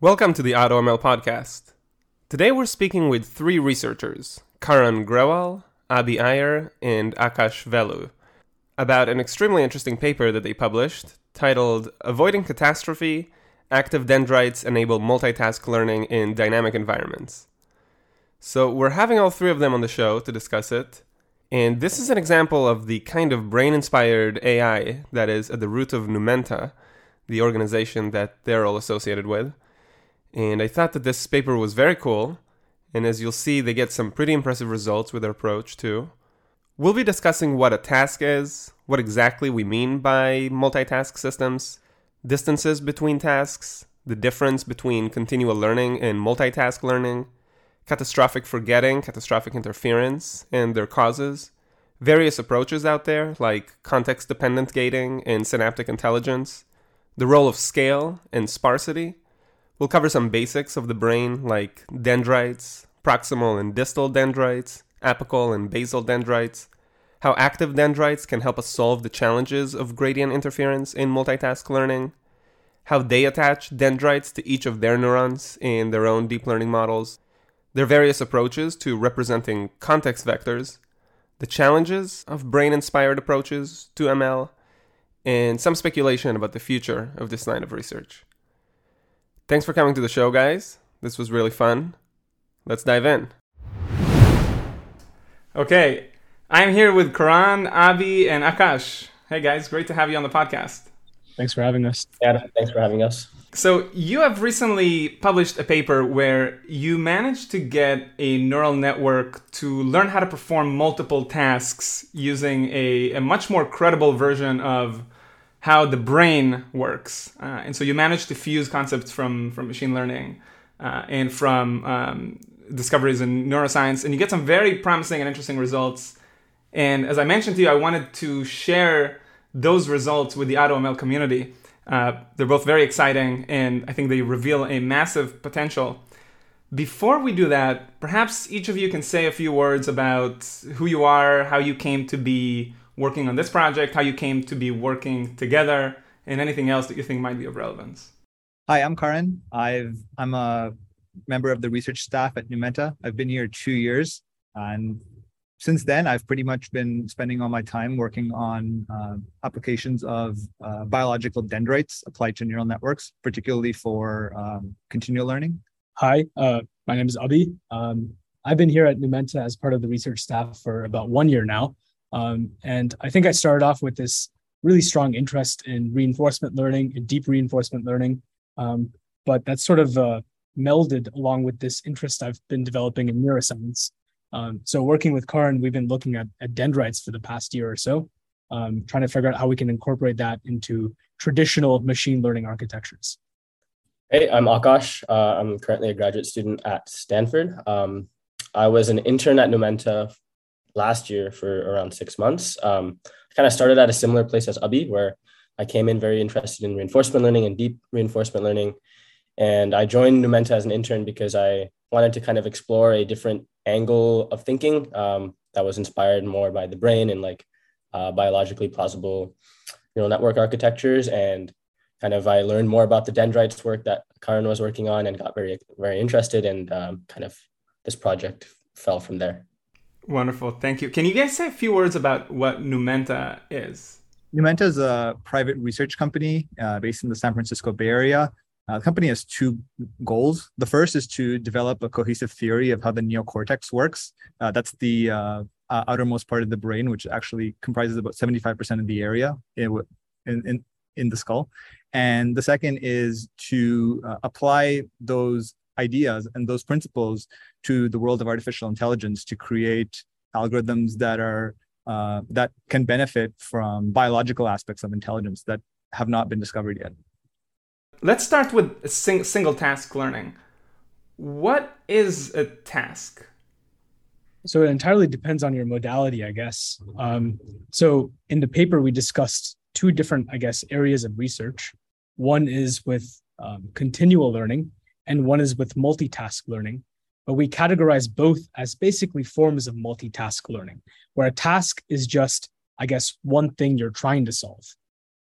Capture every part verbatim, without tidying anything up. Welcome to the AutoML Podcast. Today we're speaking with three researchers, Karan Grewal, Abhi Iyer, and Akash Velu, about an extremely interesting paper that they published titled Avoiding Catastrophe, Active Dendrites Enable Multitask Learning in Dynamic Environments. So we're having all three of them on the show to discuss it, and this is an example of the kind of brain-inspired A I that is at the root of Numenta, the organization that they're all associated with. And I thought that this paper was very cool, and as you'll see, they get some pretty impressive results with their approach, too. We'll be discussing what a task is, what exactly we mean by multitask systems, distances between tasks, the difference between continual learning and multitask learning, catastrophic forgetting, catastrophic interference, and their causes, various approaches out there, like context-dependent gating and synaptic intelligence, the role of scale and sparsity. We'll cover some basics of the brain, like dendrites, proximal and distal dendrites, apical and basal dendrites, how active dendrites can help us solve the challenges of gradient interference in multitask learning, how they attach dendrites to each of their neurons in their own deep learning models, their various approaches to representing context vectors, the challenges of brain-inspired approaches to M L, and some speculation about the future of this line of research. Thanks for coming to the show, guys. This was really fun. Let's dive in. Okay, I'm here with Karan, Abhi, and Akash. Hey, guys, great to have you on the podcast. Thanks for having us. Yeah, thanks for having us. So you have recently published a paper where you managed to get a neural network to learn how to perform multiple tasks using a, a much more credible version of how the brain works. Uh, and so you managed to fuse concepts from, from machine learning uh, and from um, discoveries in neuroscience, and you get some very promising and interesting results. And as I mentioned to you, I wanted to share those results with the AutoML community. Uh, they're both very exciting, and I think they reveal a massive potential. Before we do that, perhaps each of you can say a few words about who you are, how you came to be working on this project, how you came to be working together, and anything else that you think might be of relevance. Hi, I'm Karan. I've, I'm a member of the research staff at Numenta. I've been here two years. And since then, I've pretty much been spending all my time working on uh, applications of uh, biological dendrites applied to neural networks, particularly for um, continual learning. Hi, uh, my name is Abhi. Um, I've been here at Numenta as part of the research staff for about one year now. Um, and I think I started off with this really strong interest in reinforcement learning, in deep reinforcement learning. Um, but that's sort of uh, melded along with this interest I've been developing in neuroscience. Um, so working with Karan, we've been looking at, at dendrites for the past year or so, um, trying to figure out how we can incorporate that into traditional machine learning architectures. Hey, I'm Akash. Uh, I'm currently a graduate student at Stanford. Um, I was an intern at Numenta last year for around six months. Um, I kind of started at a similar place as Abhi, where I came in very interested in reinforcement learning and deep reinforcement learning. And I joined Numenta as an intern because I wanted to kind of explore a different angle of thinking um, that was inspired more by the brain and like uh, biologically plausible neural network architectures. And kind of I learned more about the dendrites work that Karan was working on and got very, very interested. And um, kind of this project fell from there. Wonderful. Thank you. Can you guys say a few words about what Numenta is? Numenta is a private research company uh, based in the San Francisco Bay Area. Uh, the company has two goals. The first is to develop a cohesive theory of how the neocortex works. Uh, that's the uh, outermost part of the brain, which actually comprises about seventy-five percent of the area in, in, in the skull. And the second is to uh, apply those ideas and those principles to the world of artificial intelligence to create algorithms that are uh, that can benefit from biological aspects of intelligence that have not been discovered yet. Let's start with sing- single task learning. What is a task? So it entirely depends on your modality, I guess. Um, so in the paper, we discussed two different, I guess, areas of research. One is with um, continual learning, and one is with multitask learning. But we categorize both as basically forms of multitask learning, where a task is just, I guess, one thing you're trying to solve.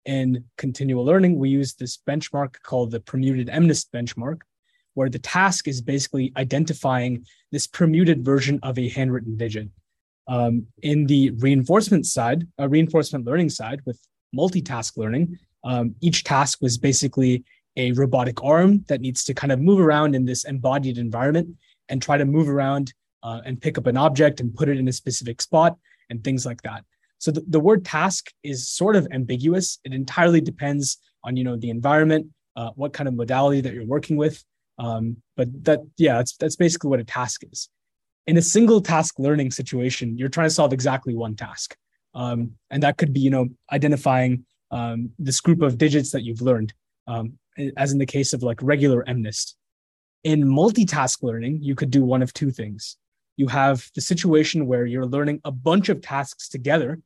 In continual learning, we use this benchmark called the permuted MNIST benchmark, where the task is basically identifying this permuted version of a handwritten vision. Um, in the reinforcement side, uh, reinforcement learning side with multitask learning, um, each task was basically a robotic arm that needs to kind of move around in this embodied environment and try to move around uh, and pick up an object and put it in a specific spot and things like that. So the, the word task is sort of ambiguous. It entirely depends on, you know, the environment, uh, what kind of modality that you're working with. Um, but that, yeah, that's, that's basically what a task is. In a single task learning situation, you're trying to solve exactly one task. Um, and that could be, you know, identifying um, this group of digits that you've learned, um, as in the case of like regular MNIST. In multitask learning, you could do one of two things. You have the situation where you're learning a bunch of tasks together,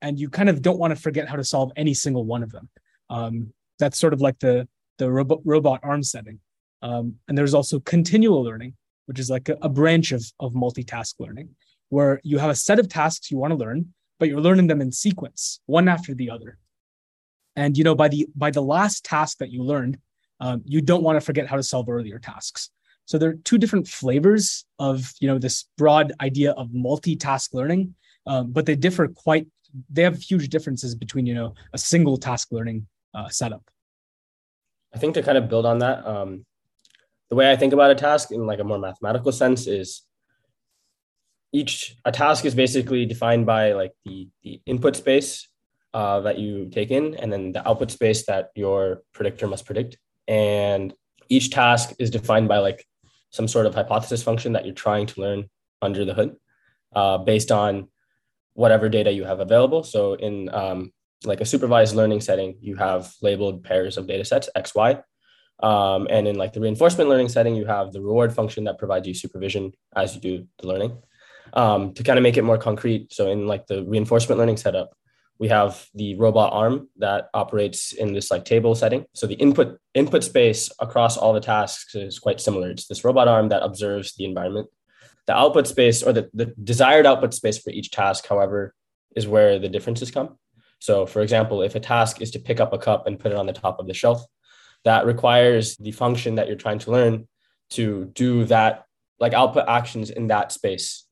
and you kind of don't want to forget how to solve any single one of them. Um, that's sort of like the, the robot, robot arm setting. Um, and there's also continual learning, which is like a, a branch of, of multitask learning, where you have a set of tasks you want to learn, but you're learning them in sequence, one after the other. And you know, by the by the last task that you learned, um, you don't want to forget how to solve earlier tasks. So there are two different flavors of, you know, this broad idea of multitask learning, um, but they differ quite. They have huge differences between, you know, a single task learning uh, setup. I think to kind of build on that, um, the way I think about a task in like a more mathematical sense is each a task is basically defined by like the the input space uh, that you take in, and then the output space that your predictor must predict. And each task is defined by like some sort of hypothesis function that you're trying to learn under the hood, uh, based on whatever data you have available. So in um, like a supervised learning setting, you have labeled pairs of data sets, X, Y. Um, and in like the reinforcement learning setting, you have the reward function that provides you supervision as you do the learning. Um, to kind of make it more concrete, so in like the reinforcement learning setup, we have the robot arm that operates in this like table setting. So the input input space across all the tasks is quite similar. It's this robot arm that observes the environment. The output space, or the, the desired output space for each task, however, is where the differences come. So for example, if a task is to pick up a cup and put it on the top of the shelf, that requires the function that you're trying to learn to do that, like output actions in that space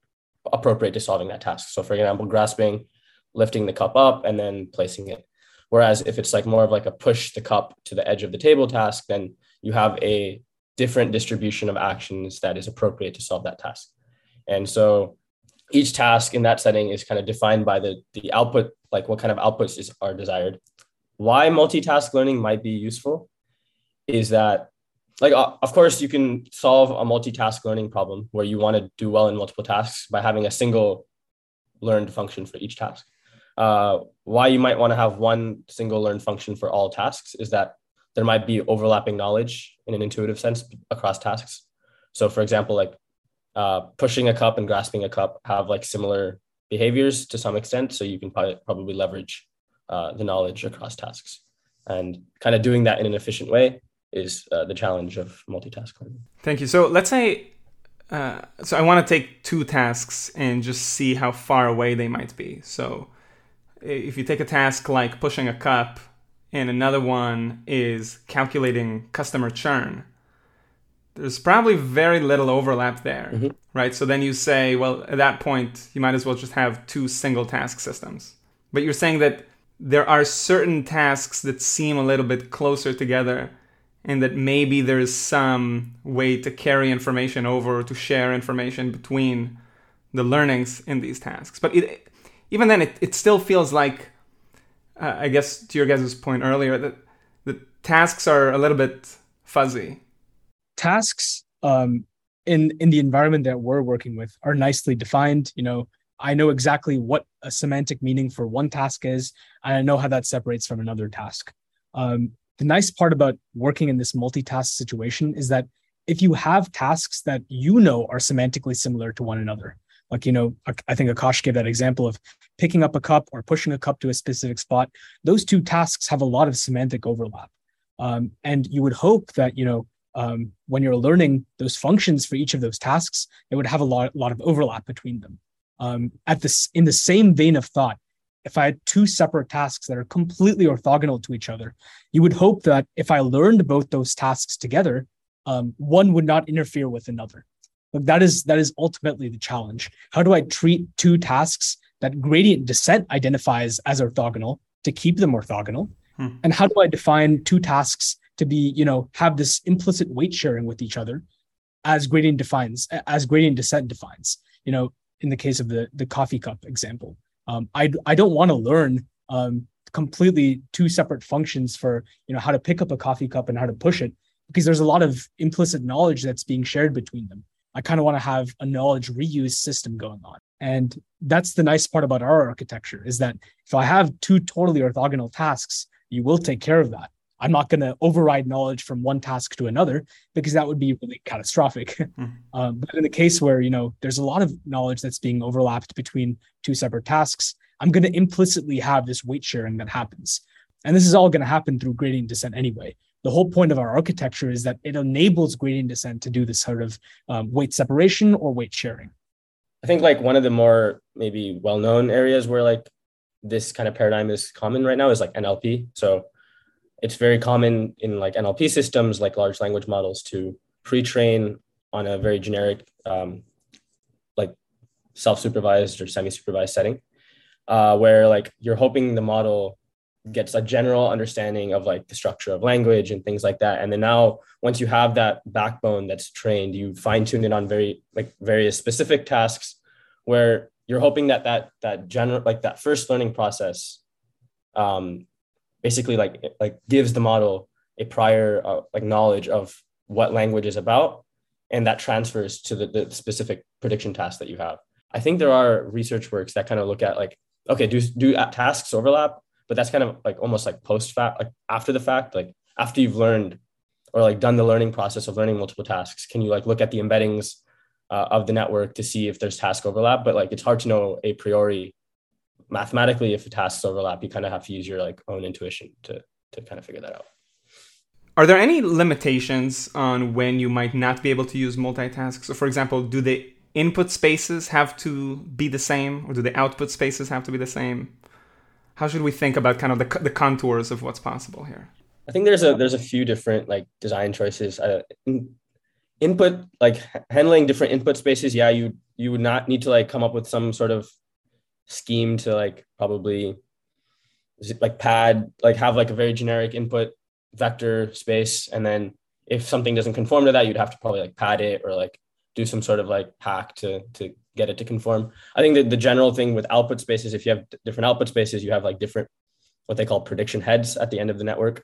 appropriate to solving that task. So for example, grasping, lifting the cup up and then placing it. Whereas if it's like more of like a push the cup to the edge of the table task, then you have a different distribution of actions that is appropriate to solve that task. And so each task in that setting is kind of defined by the, the output, like what kind of outputs is, are desired. Why multitask learning might be useful is that, like, of course, you can solve a multitask learning problem where you want to do well in multiple tasks by having a single learned function for each task. Uh, why you might want to have one single learned function for all tasks is that there might be overlapping knowledge in an intuitive sense across tasks. So for example, like uh, pushing a cup and grasping a cup have like similar behaviors to some extent. So you can probably leverage uh, the knowledge across tasks, and kind of doing that in an efficient way is uh, the challenge of multitasking. Thank you. So let's say, uh, so I want to take two tasks and just see how far away they might be. So if you take a task like pushing a cup and another one is calculating customer churn, there's probably very little overlap there, mm-hmm. right? So then you say, well, at that point, you might as well just have two single task systems. But you're saying that there are certain tasks that seem a little bit closer together, and that maybe there is some way to carry information over, to share information between the learnings in these tasks. But it, even then, it, it still feels like, uh, I guess to your guys' point earlier, that the tasks are a little bit fuzzy. Tasks um, in, in the environment that we're working with are nicely defined. You know, I know exactly what a semantic meaning for one task is, and I know how that separates from another task. Um, The nice part about working in this multitask situation is that if you have tasks that you know are semantically similar to one another, like, you know, I think Akash gave that example of picking up a cup or pushing a cup to a specific spot, those two tasks have a lot of semantic overlap. Um, and you would hope that, you know, um, when you're learning those functions for each of those tasks, it would have a lot, lot of overlap between them. Um, at this, in the same vein of thought, if I had two separate tasks that are completely orthogonal to each other, you would hope that if I learned both those tasks together, um, one would not interfere with another. But that is that is ultimately the challenge. How do I treat two tasks that gradient descent identifies as orthogonal to keep them orthogonal? Hmm. And how do I define two tasks to be, you know, have this implicit weight sharing with each other as gradient defines, as gradient descent defines, you know, in the case of the, the coffee cup example. Um, I, I don't want to learn um, completely two separate functions for, you know, how to pick up a coffee cup and how to push it, because there's a lot of implicit knowledge that's being shared between them. I kind of want to have a knowledge reuse system going on. And that's the nice part about our architecture, is that if I have two totally orthogonal tasks, you will take care of that. I'm not going to override knowledge from one task to another, because that would be really catastrophic. Mm. Um, but in the case where, you know, there's a lot of knowledge that's being overlapped between two separate tasks, I'm going to implicitly have this weight sharing that happens. And this is all going to happen through gradient descent anyway. The whole point of our architecture is that it enables gradient descent to do this sort of um, weight separation or weight sharing. I think like one of the more maybe well-known areas where like this kind of paradigm is common right now is like N L P. So it's very common in like N L P systems, like large language models, to pre-train on a very generic, um, like self-supervised or semi-supervised setting, uh, where like you're hoping the model gets a general understanding of like the structure of language and things like that. And then now once you have that backbone that's trained, you fine tune it on very like various specific tasks where you're hoping that that, that general, like that first learning process um, basically like, like gives the model a prior uh, like knowledge of what language is about. And that transfers to the, the specific prediction task that you have. I think there are research works that kind of look at like, okay, do, do tasks overlap? But that's kind of like almost like post fact, like after the fact, like after you've learned or like done the learning process of learning multiple tasks, can you like look at the embeddings uh, of the network to see if there's task overlap? But like, it's hard to know a priori mathematically if the tasks overlap. You kind of have to use your like own intuition to, to kind of figure that out. Are there any limitations on when you might not be able to use multitasks? So for example, do the input spaces have to be the same, or do the output spaces have to be the same? How should we think about kind of the, the contours of what's possible here? I think there's a there's a few different like design choices. Uh, in, input like handling different input spaces. Yeah, you you would not need to like come up with some sort of scheme to like probably like pad like have like a very generic input vector space, and then if something doesn't conform to that, you'd have to probably like pad it or like do some sort of like hack to to. get it to conform. I think that the general thing with output spaces, if you have different output spaces, you have like different, what they call prediction heads at the end of the network.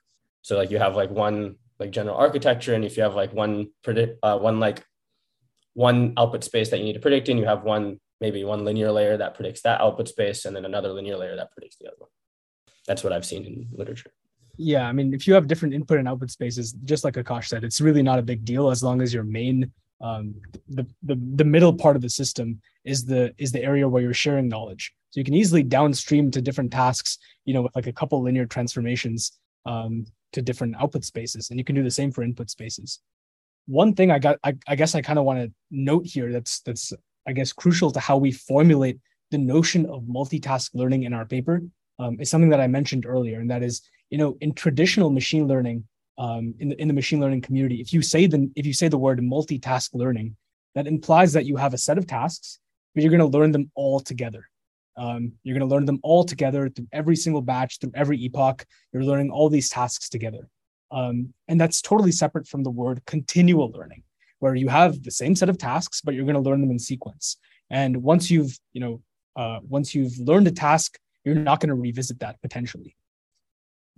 So like you have like one like general architecture, and if you have like one predict uh, one like one output space that you need to predict in, you have one maybe one linear layer that predicts that output space, and then another linear layer that predicts the other one. That's what I've seen in literature. Yeah, I mean, if you have different input and output spaces, just like Akash said, it's really not a big deal as long as your main Um, the, the the middle part of the system is the is the area where you're sharing knowledge. So you can easily downstream to different tasks, you know, with like a couple linear transformations um, to different output spaces, and you can do the same for input spaces. One thing I got, I, I guess I kind of want to note here that's that's I guess crucial to how we formulate the notion of multitask learning in our paper um, is something that I mentioned earlier, and that is, you know, in traditional machine learning. Um, in the in the machine learning community, if you say the if you say the word multitask learning, that implies that you have a set of tasks, but you're going to learn them all together. Um, you're going to learn them all together through every single batch, through every epoch. You're learning all these tasks together, um, and that's totally separate from the word continual learning, where you have the same set of tasks, but you're going to learn them in sequence. And once you've you know uh, once you've learned a task, you're not going to revisit that potentially.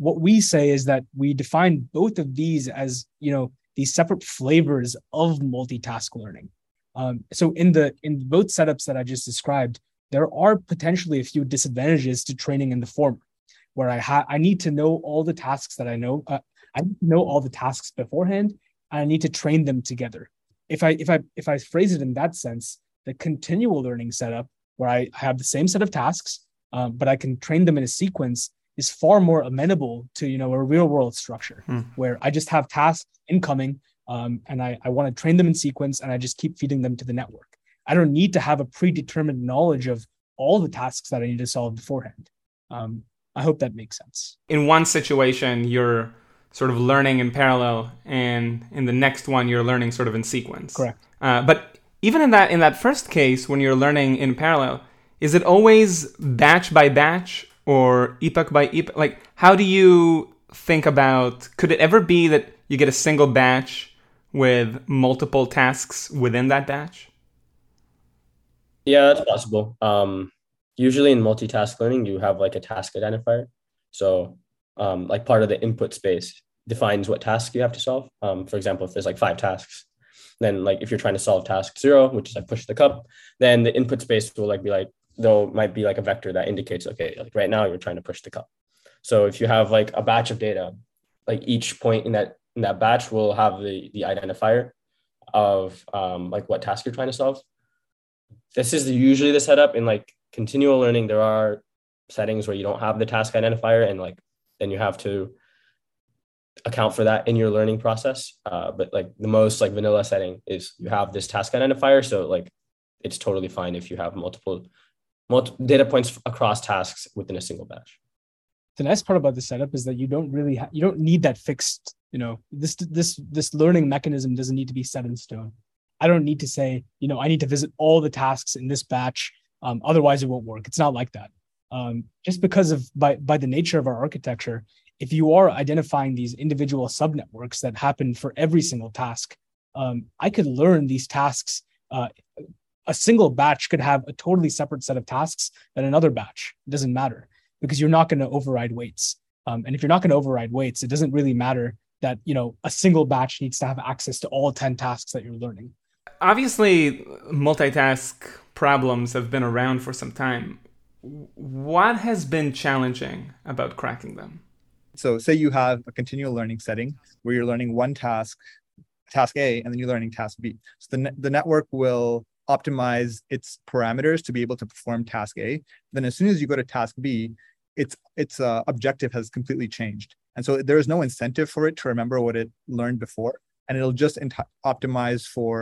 What we say is that we define both of these as, you know, these separate flavors of multitask learning. Um, so in the in both setups that I just described, there are potentially a few disadvantages to training in the former, where I ha- I need to know all the tasks that I know. Uh, I need to know all the tasks beforehand, and I need to train them together. If I if I if I phrase it in that sense, the continual learning setup, where I have the same set of tasks, um, but I can train them in a sequence, is far more amenable to, you know, a real world structure hmm. where I just have tasks incoming um, and I, I want to train them in sequence, and I just keep feeding them to the network. I don't need to have a predetermined knowledge of all the tasks that I need to solve beforehand. Um, I hope that makes sense. In one situation, you're sort of learning in parallel, and in the next one you're learning sort of in sequence. Correct. Uh, but even in that in that first case, when you're learning in parallel, is it always batch by batch or epoch by epoch? Like, how do you think about, could it ever be that you get a single batch with multiple tasks within that batch? Yeah, that's possible. Um, usually in multitask learning, you have like a task identifier. So um, like part of the input space defines what task you have to solve. Um, for example, if there's like five tasks, then like if you're trying to solve task zero, which is like push the cup, then the input space will like be like, there might be like a vector that indicates, okay, like right now you're trying to push the cup. So if you have like a batch of data, like each point in that in that batch will have the, the identifier of um, like what task you're trying to solve. This is the, usually the setup in like continual learning. There are settings where you don't have the task identifier, and like then you have to account for that in your learning process. Uh, but like the most like vanilla setting is you have this task identifier. So like it's totally fine if you have multiple, multiple data points across tasks within a single batch. The nice part about this setup is that you don't really ha- you don't need that fixed, you know, this this this learning mechanism doesn't need to be set in stone. I don't need to say, you know, I need to visit all the tasks in this batch. Um, otherwise, it won't work. It's not like that. Um, just because of by by the nature of our architecture, if you are identifying these individual subnetworks that happen for every single task, um, I could learn these tasks. Uh, a single batch could have a totally separate set of tasks than another batch. It doesn't matter, because you're not going to override weights. Um, and if you're not going to override weights, it doesn't really matter that, you know, a single batch needs to have access to all ten tasks that you're learning. Obviously, multitask problems have been around for some time. What has been challenging about cracking them? So say you have a continual learning setting where you're learning one task, task A, and then you're learning task B. So the ne- the network will optimize its parameters to be able to perform task A. Then as soon as you go to task B, its its uh, objective has completely changed. And so there is no incentive for it to remember what it learned before. And it'll just int- optimize for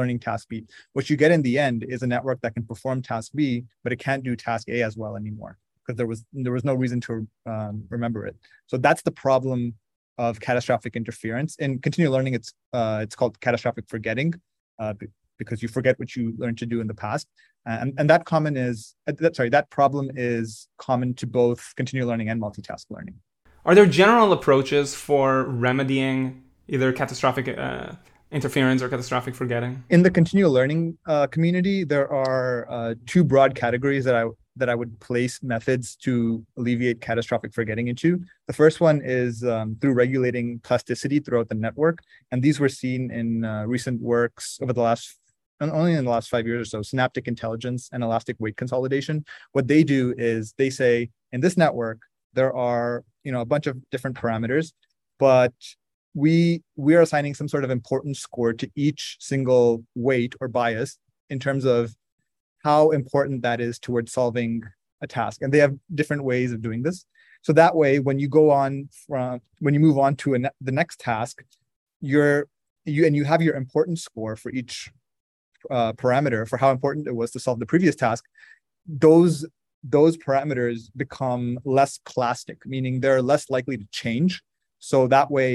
learning task B. What you get in the end is a network that can perform task B, but it can't do task A as well anymore, because there was there was no reason to um, remember it. So that's the problem of catastrophic interference. In continual learning, it's uh, it's called catastrophic forgetting, uh, because you forget what you learned to do in the past. And, and that common is, uh, that, sorry, that problem is common to both continual learning and multitask learning. Are there general approaches for remedying either catastrophic uh, interference or catastrophic forgetting? In the continual learning uh, community, there are uh, two broad categories that I that I would place methods to alleviate catastrophic forgetting into. The first one is um, through regulating plasticity throughout the network. And these were seen in uh, recent works over the last And only in the last five years or so, synaptic intelligence and elastic weight consolidation. What they do is they say, in this network, there are, you know, a bunch of different parameters, but we we are assigning some sort of importance score to each single weight or bias in terms of how important that is towards solving a task. And they have different ways of doing this. So that way, when you go on from when you move on to a ne- the next task, you're you and you have your importance score for each Uh, parameter for how important it was to solve the previous task, those those parameters become less plastic, meaning they're less likely to change. So that way,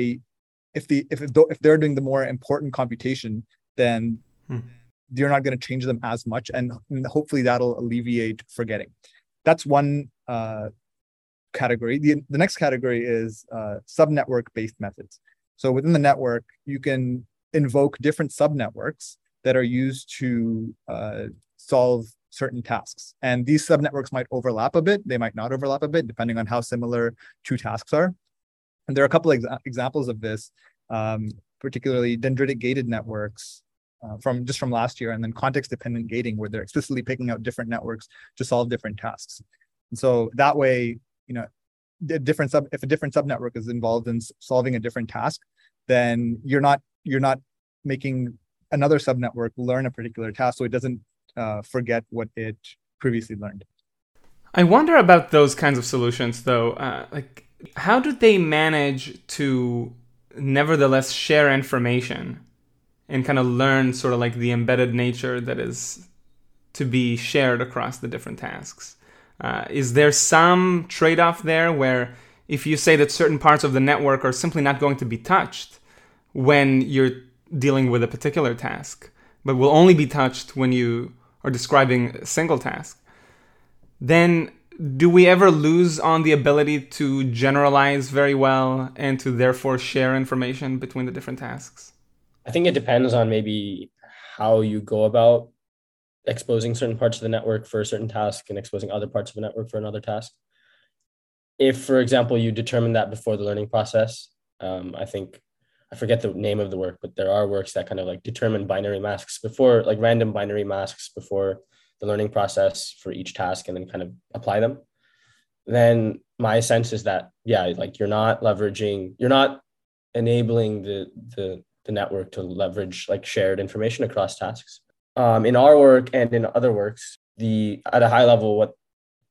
if the if if they're doing the more important computation, then hmm. you're not going to change them as much, and hopefully that'll alleviate forgetting. That's one uh, category. The the next category is uh, subnetwork-based methods. So within the network, you can invoke different subnetworks that are used to uh, solve certain tasks. And these subnetworks might overlap a bit. They might not overlap a bit, depending on how similar two tasks are. And there are a couple of exa- examples of this, um, particularly dendritic gated networks uh, from just from last year, and then context-dependent gating, where they're explicitly picking out different networks to solve different tasks. And so that way, you know, a different sub if a different subnetwork is involved in solving a different task, then you're not you're not making another subnetwork learn a particular task, so it doesn't uh, forget what it previously learned. I wonder about those kinds of solutions, though. Uh, like, how do they manage to nevertheless share information and kind of learn sort of like the embedded nature that is to be shared across the different tasks? Uh, is there some trade-off there where if you say that certain parts of the network are simply not going to be touched when you're dealing with a particular task, but will only be touched when you are describing a single task, then do we ever lose on the ability to generalize very well and to therefore share information between the different tasks? I think it depends on maybe how you go about exposing certain parts of the network for a certain task and exposing other parts of the network for another task. If, for example, you determine that before the learning process, um, I think, I forget the name of the work, but there are works that kind of like determine binary masks before, like random binary masks before the learning process for each task and then kind of apply them. Then my sense is that, yeah, like you're not leveraging, you're not enabling the the, the network to leverage like shared information across tasks. Um, in our work and in other works, the at a high level, what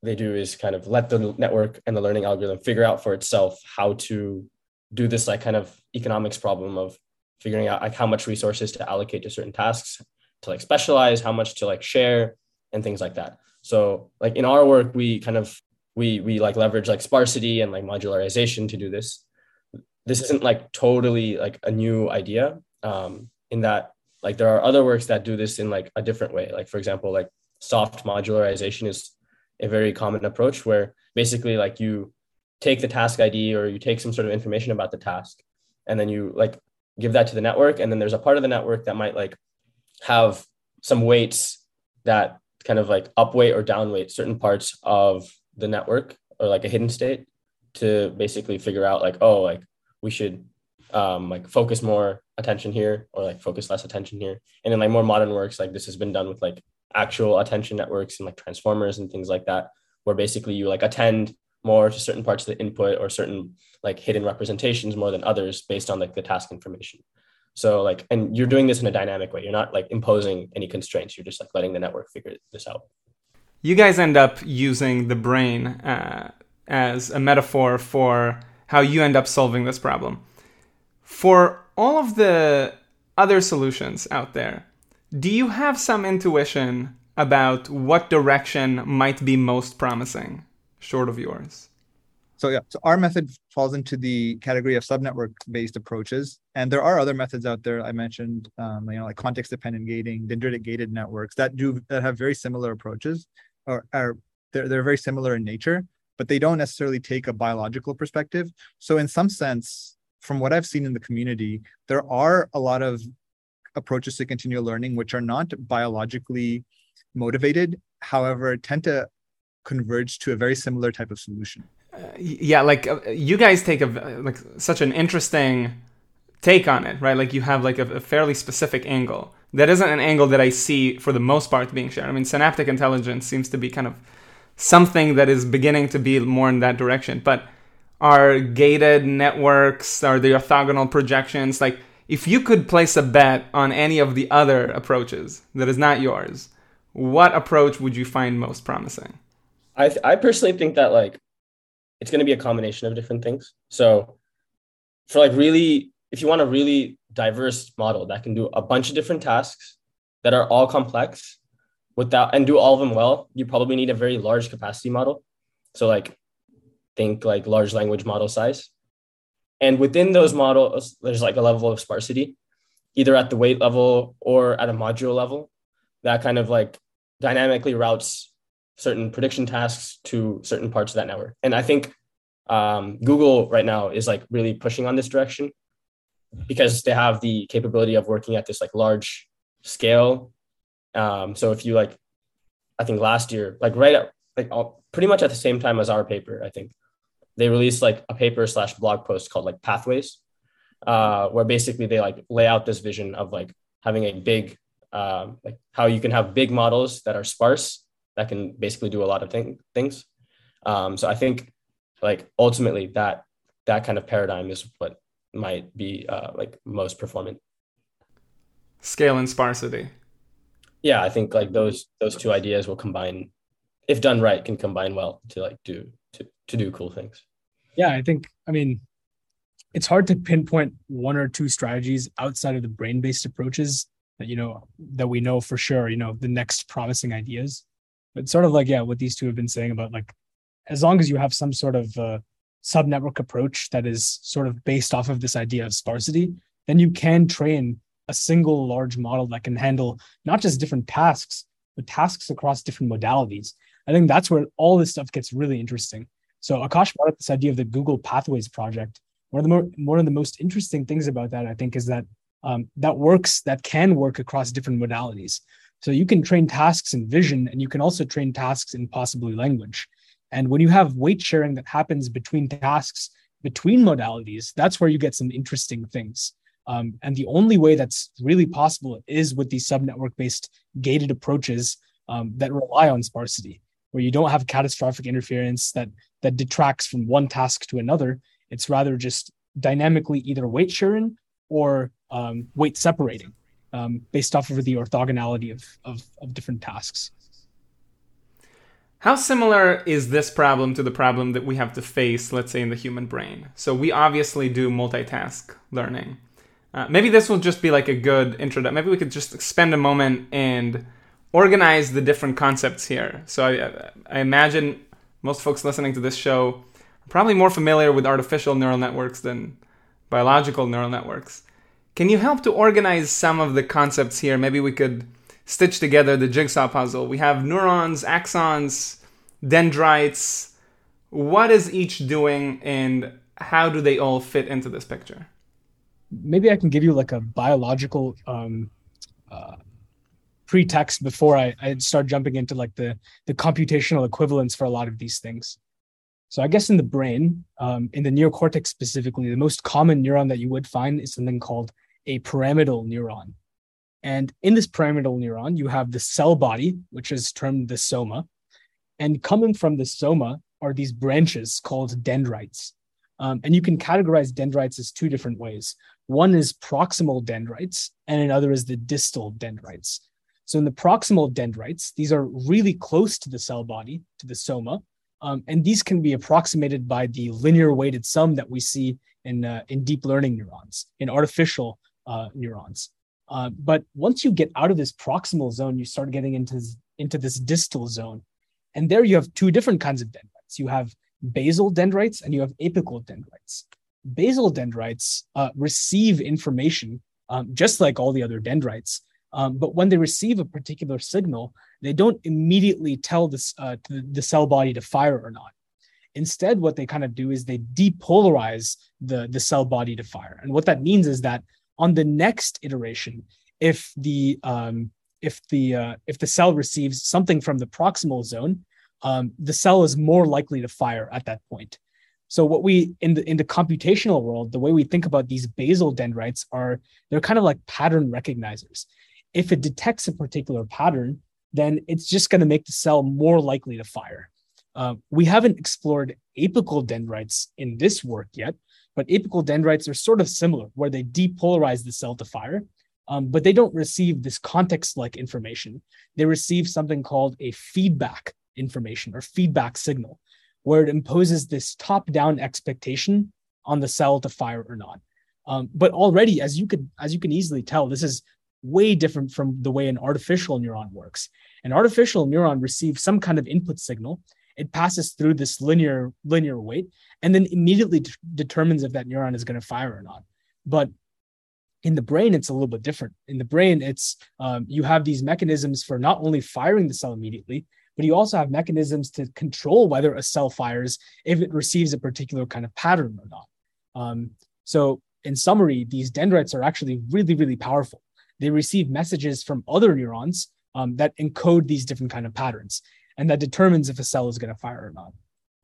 they do is kind of let the network and the learning algorithm figure out for itself how to do this like kind of economics problem of figuring out like how much resources to allocate to certain tasks, to like specialize, how much to like share and things like that. So like in our work, we kind of, we we like leverage like sparsity and like modularization to do this. This isn't like totally like a new idea um, in that like there are other works that do this in like a different way. Like for example, like soft modularization is a very common approach where basically like you take the task I D or you take some sort of information about the task and then you like give that to the network. And then there's a part of the network that might like have some weights that kind of like upweight or downweight certain parts of the network or like a hidden state to basically figure out like, oh, like we should um, like focus more attention here or like focus less attention here. And in like more modern works, like this has been done with like actual attention networks and like transformers and things like that, where basically you like attend more to certain parts of the input or certain like hidden representations more than others based on like the task information. So like, and you're doing this in a dynamic way. You're not like imposing any constraints. You're just like letting the network figure this out. You guys end up using the brain uh, as a metaphor for how you end up solving this problem. For all of the other solutions out there, do you have some intuition about what direction might be most promising, short of yours? So yeah, so our method falls into the category of subnetwork-based approaches, and there are other methods out there. I mentioned, um, you know, like context-dependent gating, dendritic gated networks that do that have very similar approaches, or are they're they're very similar in nature, but they don't necessarily take a biological perspective. So in some sense, from what I've seen in the community, there are a lot of approaches to continual learning which are not biologically motivated, however, tend to converge to a very similar type of solution. Uh, yeah, like uh, you guys take a like such an interesting take on it, right? Like you have like a, a fairly specific angle. That isn't an angle that I see for the most part being shared. I mean, synaptic intelligence seems to be kind of something that is beginning to be more in that direction. But are gated networks, are the orthogonal projections, like if you could place a bet on any of the other approaches that is not yours, what approach would you find most promising? I th- I personally think that like it's going to be a combination of different things. So for like really, if you want a really diverse model that can do a bunch of different tasks that are all complex without and do all of them well, you probably need a very large capacity model. So like think like large language model size. And within those models, there's like a level of sparsity, either at the weight level or at a module level that kind of like dynamically routes certain prediction tasks to certain parts of that network. And I think um, Google right now is like really pushing on this direction because they have the capability of working at this like large scale. Um, so if you like, I think last year, like right up, like all, pretty much at the same time as our paper, I think they released like a paper slash blog post called like Pathways, uh, where basically they like lay out this vision of like having a big, uh, like how you can have big models that are sparse that can basically do a lot of thing, things. Um, so I think like ultimately that that kind of paradigm is what might be uh, like most performant. Scale and sparsity. Yeah, I think like those those two ideas will combine, if done right, can combine well to like do to, to do cool things. Yeah, I think, I mean, it's hard to pinpoint one or two strategies outside of the brain-based approaches that, you know, that we know for sure, you know, the next promising ideas. But sort of like, yeah, what these two have been saying about like, as long as you have some sort of uh, subnetwork approach that is sort of based off of this idea of sparsity, then you can train a single large model that can handle not just different tasks, but tasks across different modalities. I think that's where all this stuff gets really interesting. So Akash brought up this idea of the Google Pathways project. One of the, more, one of the most interesting things about that, I think, is that um, that works, that can work across different modalities. So you can train tasks in vision, and you can also train tasks in possibly language. And when you have weight sharing that happens between tasks, between modalities, that's where you get some interesting things. Um, and the only way that's really possible is with these subnetwork-based gated approaches um, that rely on sparsity, where you don't have catastrophic interference that, that detracts from one task to another. It's rather just dynamically either weight sharing or um, weight separating um, based off of the orthogonality of, of, of different tasks. How similar is this problem to the problem that we have to face, let's say, in the human brain? So we obviously do multitask learning. Uh, maybe this will just be like a good intro. Maybe we could just spend a moment and organize the different concepts here. So I, I imagine most folks listening to this show are probably more familiar with artificial neural networks than biological neural networks. Can you help to organize some of the concepts here? Maybe we could stitch together the jigsaw puzzle. We have neurons, axons, dendrites. What is each doing and how do they all fit into this picture? Maybe I can give you like a biological um, uh, pretext before I, I start jumping into like the, the computational equivalents for a lot of these things. So I guess in the brain, um, in the neocortex specifically, the most common neuron that you would find is something called a pyramidal neuron. And in this pyramidal neuron, you have the cell body, which is termed the soma. And coming from the soma are these branches called dendrites. Um, and you can categorize dendrites as two different ways. One is proximal dendrites, and another is the distal dendrites. So in the proximal dendrites, these are really close to the cell body, to the soma. Um, and these can be approximated by the linear weighted sum that we see in, uh, in deep learning neurons, in artificial uh, neurons. Uh, but once you get out of this proximal zone, you start getting into, into this distal zone. And there you have two different kinds of dendrites. You have basal dendrites and you have apical dendrites. Basal dendrites uh, receive information um, just like all the other dendrites. Um, but when they receive a particular signal, they don't immediately tell this, uh, the cell body to fire or not. Instead, what they kind of do is they depolarize the, the cell body to fire. And what that means is that on the next iteration, if the um, if the uh, if the cell receives something from the proximal zone, um, the cell is more likely to fire at that point. So what we in the in the computational world, the way we think about these basal dendrites are they're kind of like pattern recognizers. If it detects a particular pattern, then it's just going to make the cell more likely to fire. Uh, we haven't explored apical dendrites in this work yet. But apical dendrites are sort of similar, where they depolarize the cell to fire, um, but they don't receive this context-like information. They receive something called a feedback information or feedback signal, where it imposes this top-down expectation on the cell to fire or not. Um, but already, as you could, as you can easily tell, this is way different from the way an artificial neuron works. An artificial neuron receives some kind of input signal. It passes through this linear linear weight and then immediately t- determines if that neuron is going to fire or not. But in the brain, it's a little bit different. In the brain, it's um, you have these mechanisms for not only firing the cell immediately, but you also have mechanisms to control whether a cell fires if it receives a particular kind of pattern or not. Um, so in summary, these dendrites are actually really, really powerful. They receive messages from other neurons um, that encode these different kind of patterns. And that determines if a cell is going to fire or not.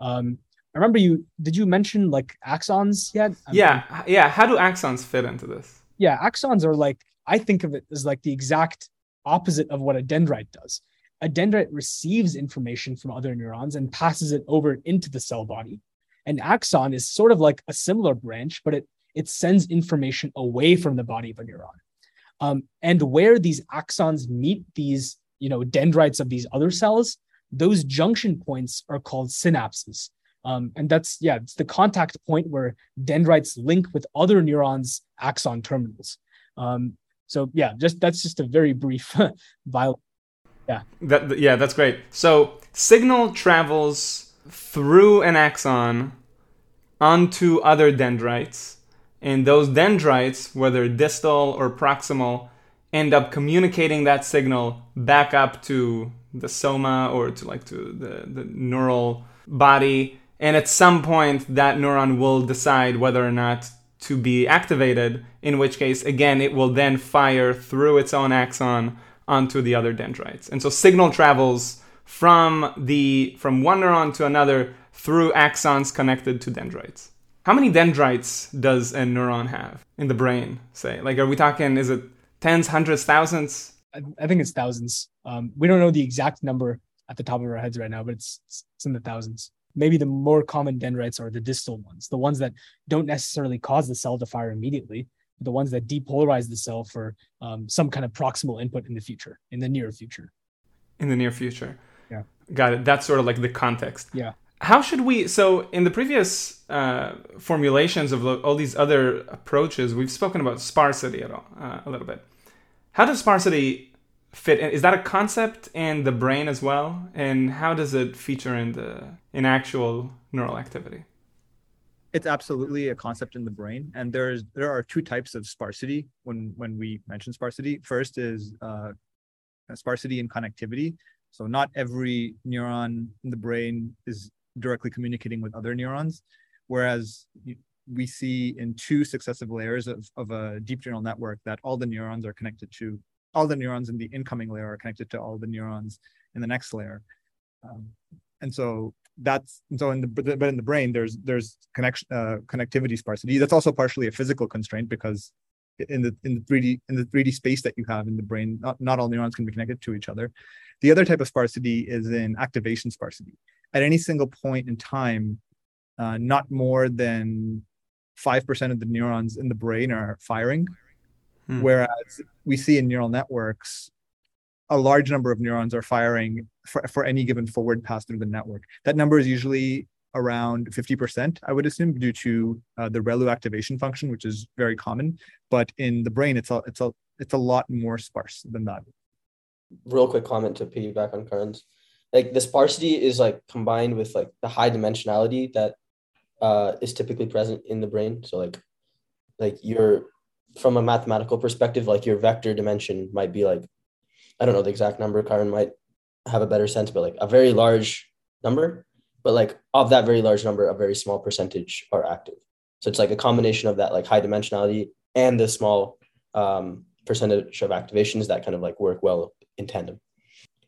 Um, I remember you, did you mention like axons yet? I'm yeah, thinking. yeah. How do axons fit into this? Yeah, axons are like, I think of it as like the exact opposite of what a dendrite does. A dendrite receives information from other neurons and passes it over into the cell body. An axon is sort of like a similar branch, but it, it sends information away from the body of a neuron. Um, and where these axons meet these, you know, dendrites of these other cells, those junction points are called synapses. Um, and that's, yeah, it's the contact point where dendrites link with other neurons' axon terminals. Um, so yeah, just that's just a very brief bio. Yeah. That, yeah, that's great. So signal travels through an axon onto other dendrites. And those dendrites, whether distal or proximal, end up communicating that signal back up to the soma or to like to the, the neural body. And at some point, that neuron will decide whether or not to be activated, in which case, again, it will then fire through its own axon onto the other dendrites. And so signal travels from the from one neuron to another through axons connected to dendrites. How many dendrites does a neuron have in the brain, say? Like, are we talking, is it tens, hundreds, thousands? I think it's thousands. Um, we don't know the exact number at the top of our heads right now, but it's, it's in the thousands. Maybe the more common dendrites are the distal ones, the ones that don't necessarily cause the cell to fire immediately, but the ones that depolarize the cell for um, some kind of proximal input in the future, in the near future. In the near future. Yeah. Got it. That's sort of like the context. Yeah. How should we, so in the previous uh, formulations of all these other approaches, we've spoken about sparsity at all, uh, a little bit. How does sparsity fit in? Is that a concept in the brain as well? And how does it feature in the in actual neural activity? It's absolutely a concept in the brain. And there's there are two types of sparsity when, when we mention sparsity. First is uh, sparsity in connectivity. So not every neuron in the brain is directly communicating with other neurons, whereas you, we see in two successive layers of, of a deep neural network that all the neurons are connected to, all the neurons in the incoming layer are connected to all the neurons in the next layer. Um, and so that's, so in the, but in the brain, there's there's connection uh, connectivity sparsity. That's also partially a physical constraint because in the in the three D in the three D space that you have in the brain, not, not all neurons can be connected to each other. The other type of sparsity is in activation sparsity. At any single point in time, uh, not more than five percent of the neurons in the brain are firing, hmm. whereas we see in neural networks, a large number of neurons are firing for, for any given forward pass through the network. That number is usually around fifty percent, I would assume, due to uh, the ReLU activation function, which is very common. But in the brain, it's a, it's a, it's a lot more sparse than that. Real quick comment to piggyback on Karan's. Like the sparsity is like combined with like the high dimensionality that uh, is typically present in the brain. So like, like your, from a mathematical perspective, like your vector dimension might be like, I don't know the exact number, Karan might have a better sense, but like a very large number, but like of that very large number, a very small percentage are active. So it's like a combination of that like high dimensionality and the small um, percentage of activations that kind of like work well in tandem.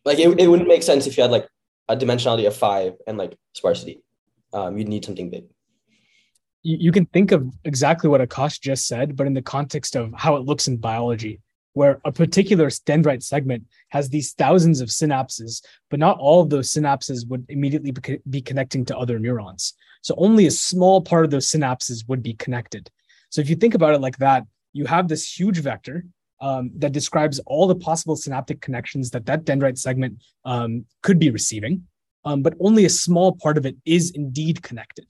Like it, it wouldn't make sense if you had like a dimensionality of five and like sparsity. Um, you'd need something big. You, you can think of exactly what Akash just said, but in the context of how it looks in biology, where a particular dendrite segment has these thousands of synapses, but not all of those synapses would immediately be, be connecting to other neurons. So only a small part of those synapses would be connected. So if you think about it like that, you have this huge vector Um, that describes all the possible synaptic connections that that dendrite segment um, could be receiving, um, but only a small part of it is indeed connected.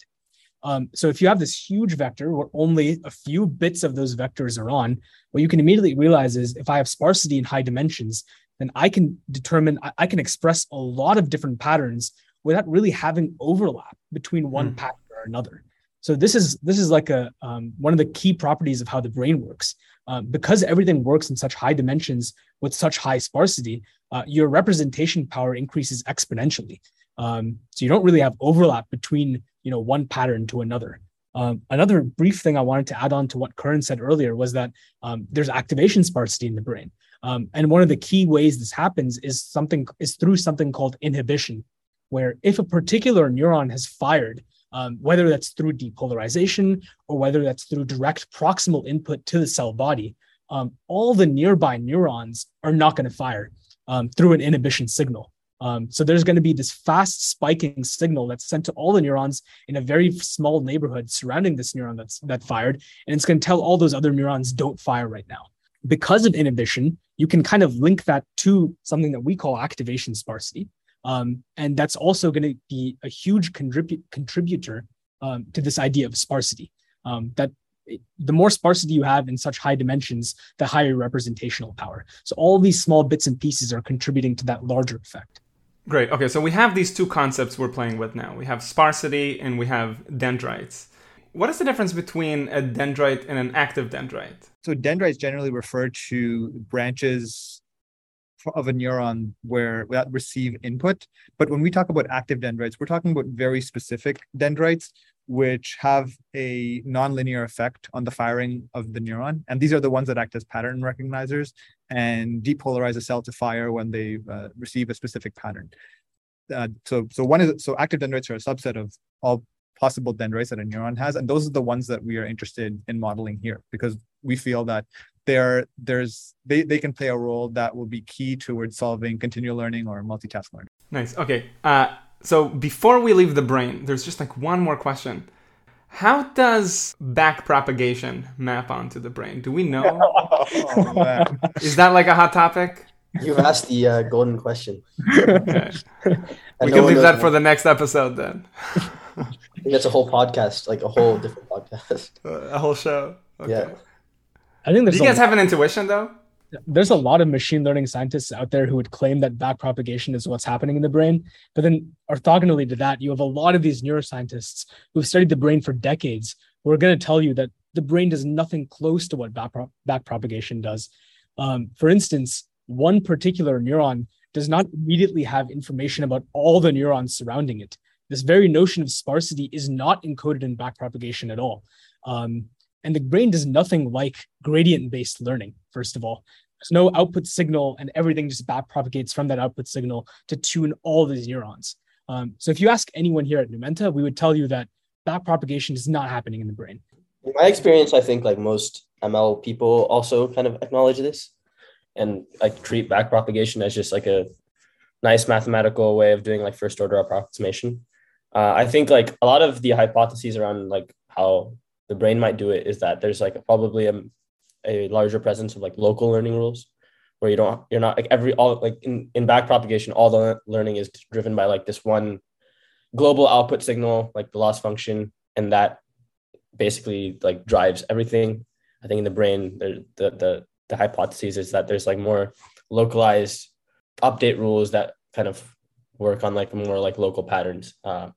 Um, so if you have this huge vector where only a few bits of those vectors are on, what you can immediately realize is if I have sparsity in high dimensions, then I can determine, I, I can express a lot of different patterns without really having overlap between one mm. pattern or another. So this is this is like a um, one of the key properties of how the brain works. Um, because everything works in such high dimensions with such high sparsity, uh, your representation power increases exponentially. Um, so you don't really have overlap between, you know, one pattern to another. Um, another brief thing I wanted to add on to what Karan said earlier was that um, there's activation sparsity in the brain. Um, and one of the key ways this happens is something is through something called inhibition, where if a particular neuron has fired, Um, whether that's through depolarization or whether that's through direct proximal input to the cell body, um, all the nearby neurons are not going to fire um, through an inhibition signal. Um, so there's going to be this fast spiking signal that's sent to all the neurons in a very small neighborhood surrounding this neuron that's that fired, and it's going to tell all those other neurons don't fire right now. Because of inhibition, you can kind of link that to something that we call activation sparsity. Um, and that's also going to be a huge contribu- contributor um, to this idea of sparsity, um, that the more sparsity you have in such high dimensions, the higher representational power. So all these small bits and pieces are contributing to that larger effect. Great. Okay, so we have these two concepts we're playing with now. We have sparsity and we have dendrites. What is the difference between a dendrite and an active dendrite? So dendrites generally refer to branches of a neuron where that receive input. But when we talk about active dendrites, we're talking about very specific dendrites, which have a nonlinear effect on the firing of the neuron. And these are the ones that act as pattern recognizers and depolarize a cell to fire when they uh, receive a specific pattern. Uh, so, so one is so active dendrites are a subset of all possible dendrites that a neuron has, and those are the ones that we are interested in modeling here because we feel that there, there's they they can play a role that will be key towards solving continual learning or multitask learning. Nice. Okay. Uh, so before we leave the brain, there's just like one more question. How does backpropagation map onto the brain? Do we know? Oh, man. Is that like a hot topic? You've asked the uh, golden question. Okay. We can leave that for the next episode then. I think that's a whole podcast, like a whole different podcast. A whole show. Okay. Yeah. I think there's Do you guys a, have an intuition, though? There's a lot of machine learning scientists out there who would claim that backpropagation is what's happening in the brain. But then orthogonally to that, you have a lot of these neuroscientists who've studied the brain for decades who are going to tell you that the brain does nothing close to what backpro- backpropagation does. Um, for instance, one particular neuron does not immediately have information about all the neurons surrounding it. This very notion of sparsity is not encoded in backpropagation at all. Um, and the brain does nothing like gradient-based learning, first of all. There's no output signal, and everything just backpropagates from that output signal to tune all these neurons. Um, so if you ask anyone here at Numenta, we would tell you that backpropagation is not happening in the brain. In my experience, I think like most M L people also kind of acknowledge this and like treat backpropagation as just like a nice mathematical way of doing like first order approximation. Uh, I think like a lot of the hypotheses around like how the brain might do it is that there's like probably a, a larger presence of like local learning rules where you don't, you're not like every, all like in, in back propagation, all the learning is driven by like this one global output signal, like the loss function. And that basically like drives everything. I think in the brain, the, the, the, the hypothesis is that there's like more localized update rules that kind of work on like more like local patterns uh,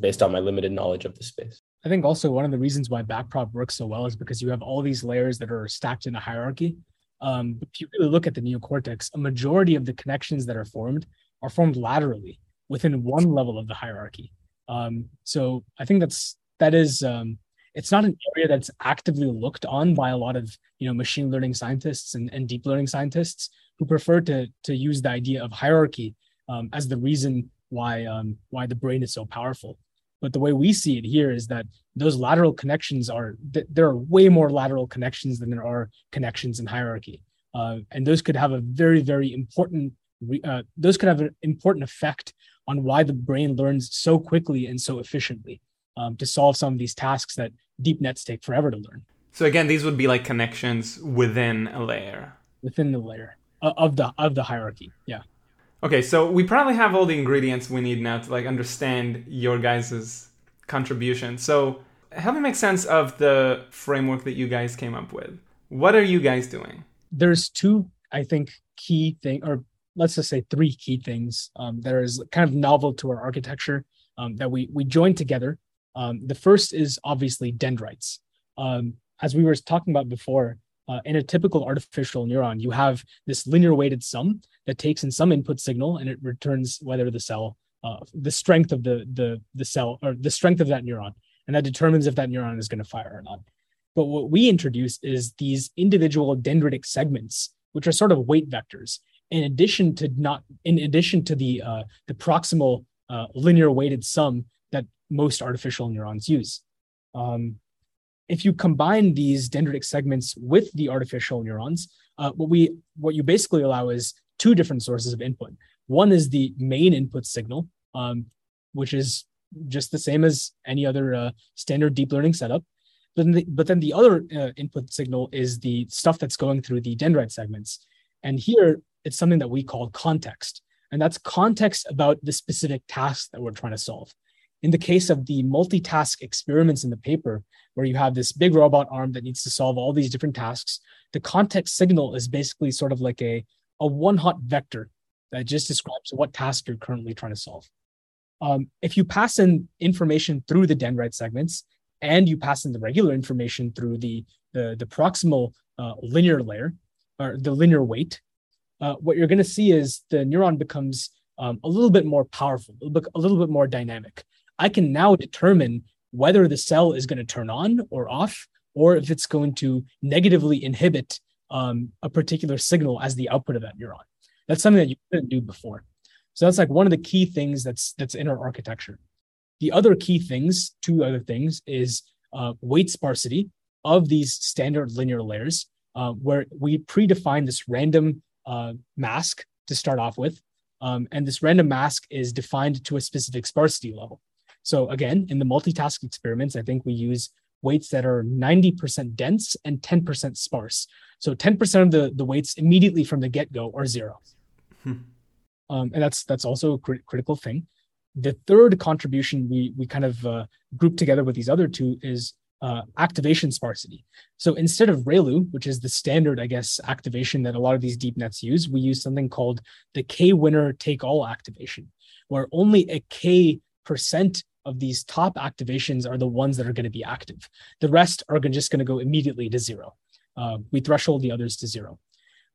based on my limited knowledge of the space. I think also one of the reasons why backprop works so well is because you have all these layers that are stacked in a hierarchy. Um, if you really look at the neocortex, a majority of the connections that are formed are formed laterally within one level of the hierarchy. Um, so I think that's that is um, it's not an area that's actively looked on by a lot of you know machine learning scientists and, and deep learning scientists who prefer to to use the idea of hierarchy um, as the reason why um, why the brain is so powerful. But the way we see it here is that those lateral connections are, th- there are way more lateral connections than there are connections in hierarchy. Uh, and those could have a very, very important, re- uh, those could have an important effect on why the brain learns so quickly and so efficiently um, to solve some of these tasks that deep nets take forever to learn. So again, these would be like connections within a layer. Within the layer uh, of the of the hierarchy, yeah. Okay, so we probably have all the ingredients we need now to like understand your guys' contribution. So help me make sense of the framework that you guys came up with. What are you guys doing? There's two, I think, key thing, or let's just say three key things um, that is kind of novel to our architecture um, that we we joined together. Um, the first is obviously dendrites. Um, as we were talking about before, Uh, in a typical artificial neuron, you have this linear weighted sum that takes in some input signal and it returns whether the cell, uh, the strength of the, the the cell or the strength of that neuron. And that determines if that neuron is going to fire or not. But what we introduce is these individual dendritic segments, which are sort of weight vectors. In addition to not, in addition to the, uh, the proximal uh, linear weighted sum that most artificial neurons use. Um, If you combine these dendritic segments with the artificial neurons, uh, what we what you basically allow is two different sources of input. One is the main input signal, um, which is just the same as any other uh, standard deep learning setup. But then the, but then the other uh, input signal is the stuff that's going through the dendrite segments. And here, it's something that we call context. And that's context about the specific task that we're trying to solve. In the case of the multitask experiments in the paper, where you have this big robot arm that needs to solve all these different tasks, the context signal is basically sort of like a, a one-hot vector that just describes what task you're currently trying to solve. Um, if you pass in information through the dendrite segments, and you pass in the regular information through the, the, the proximal uh, linear layer, or the linear weight, uh, what you're going to see is the neuron becomes um, a little bit more powerful, a little bit more dynamic. I can now determine whether the cell is going to turn on or off, or if it's going to negatively inhibit um, a particular signal as the output of that neuron. That's something that you couldn't do before. So that's like one of the key things that's that's in our architecture. The other key things, two other things, is uh, weight sparsity of these standard linear layers, uh, where we predefine this random uh, mask to start off with. Um, and this random mask is defined to a specific sparsity level. So again, in the multitask experiments, I think we use weights that are ninety percent dense and ten percent sparse. So ten percent of the, the weights immediately from the get-go are zero. Hmm. Um, and that's that's also a crit- critical thing. The third contribution we we kind of uh, group together with these other two is uh, activation sparsity. So instead of ReLU, which is the standard, I guess, activation that a lot of these deep nets use, we use something called the K-winner take-all activation, where only a K percent of these top activations are the ones that are going to be active. The rest are just going to go immediately to zero. Uh, we threshold the others to zero.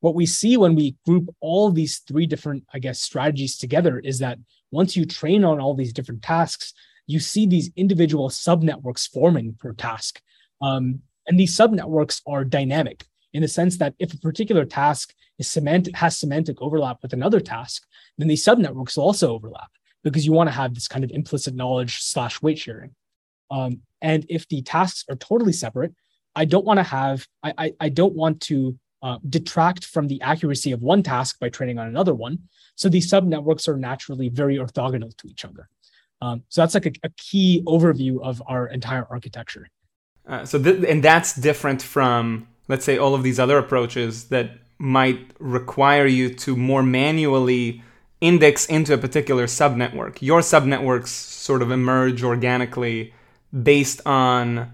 What we see when we group all these three different, I guess, strategies together is that once you train on all these different tasks, you see these individual subnetworks forming per task. Um, and these subnetworks are dynamic in the sense that if a particular task is semantic, has semantic overlap with another task, then these subnetworks will also overlap, because you want to have this kind of implicit knowledge slash weight sharing. Um, and if the tasks are totally separate, I don't want to have, I, I, I don't want to uh, detract from the accuracy of one task by training on another one. So these subnetworks are naturally very orthogonal to each other. Um, so that's like a, a key overview of our entire architecture. Uh, so, th- and that's different from, let's say, all of these other approaches that might require you to more manually index into a particular subnetwork. Your subnetworks sort of emerge organically based on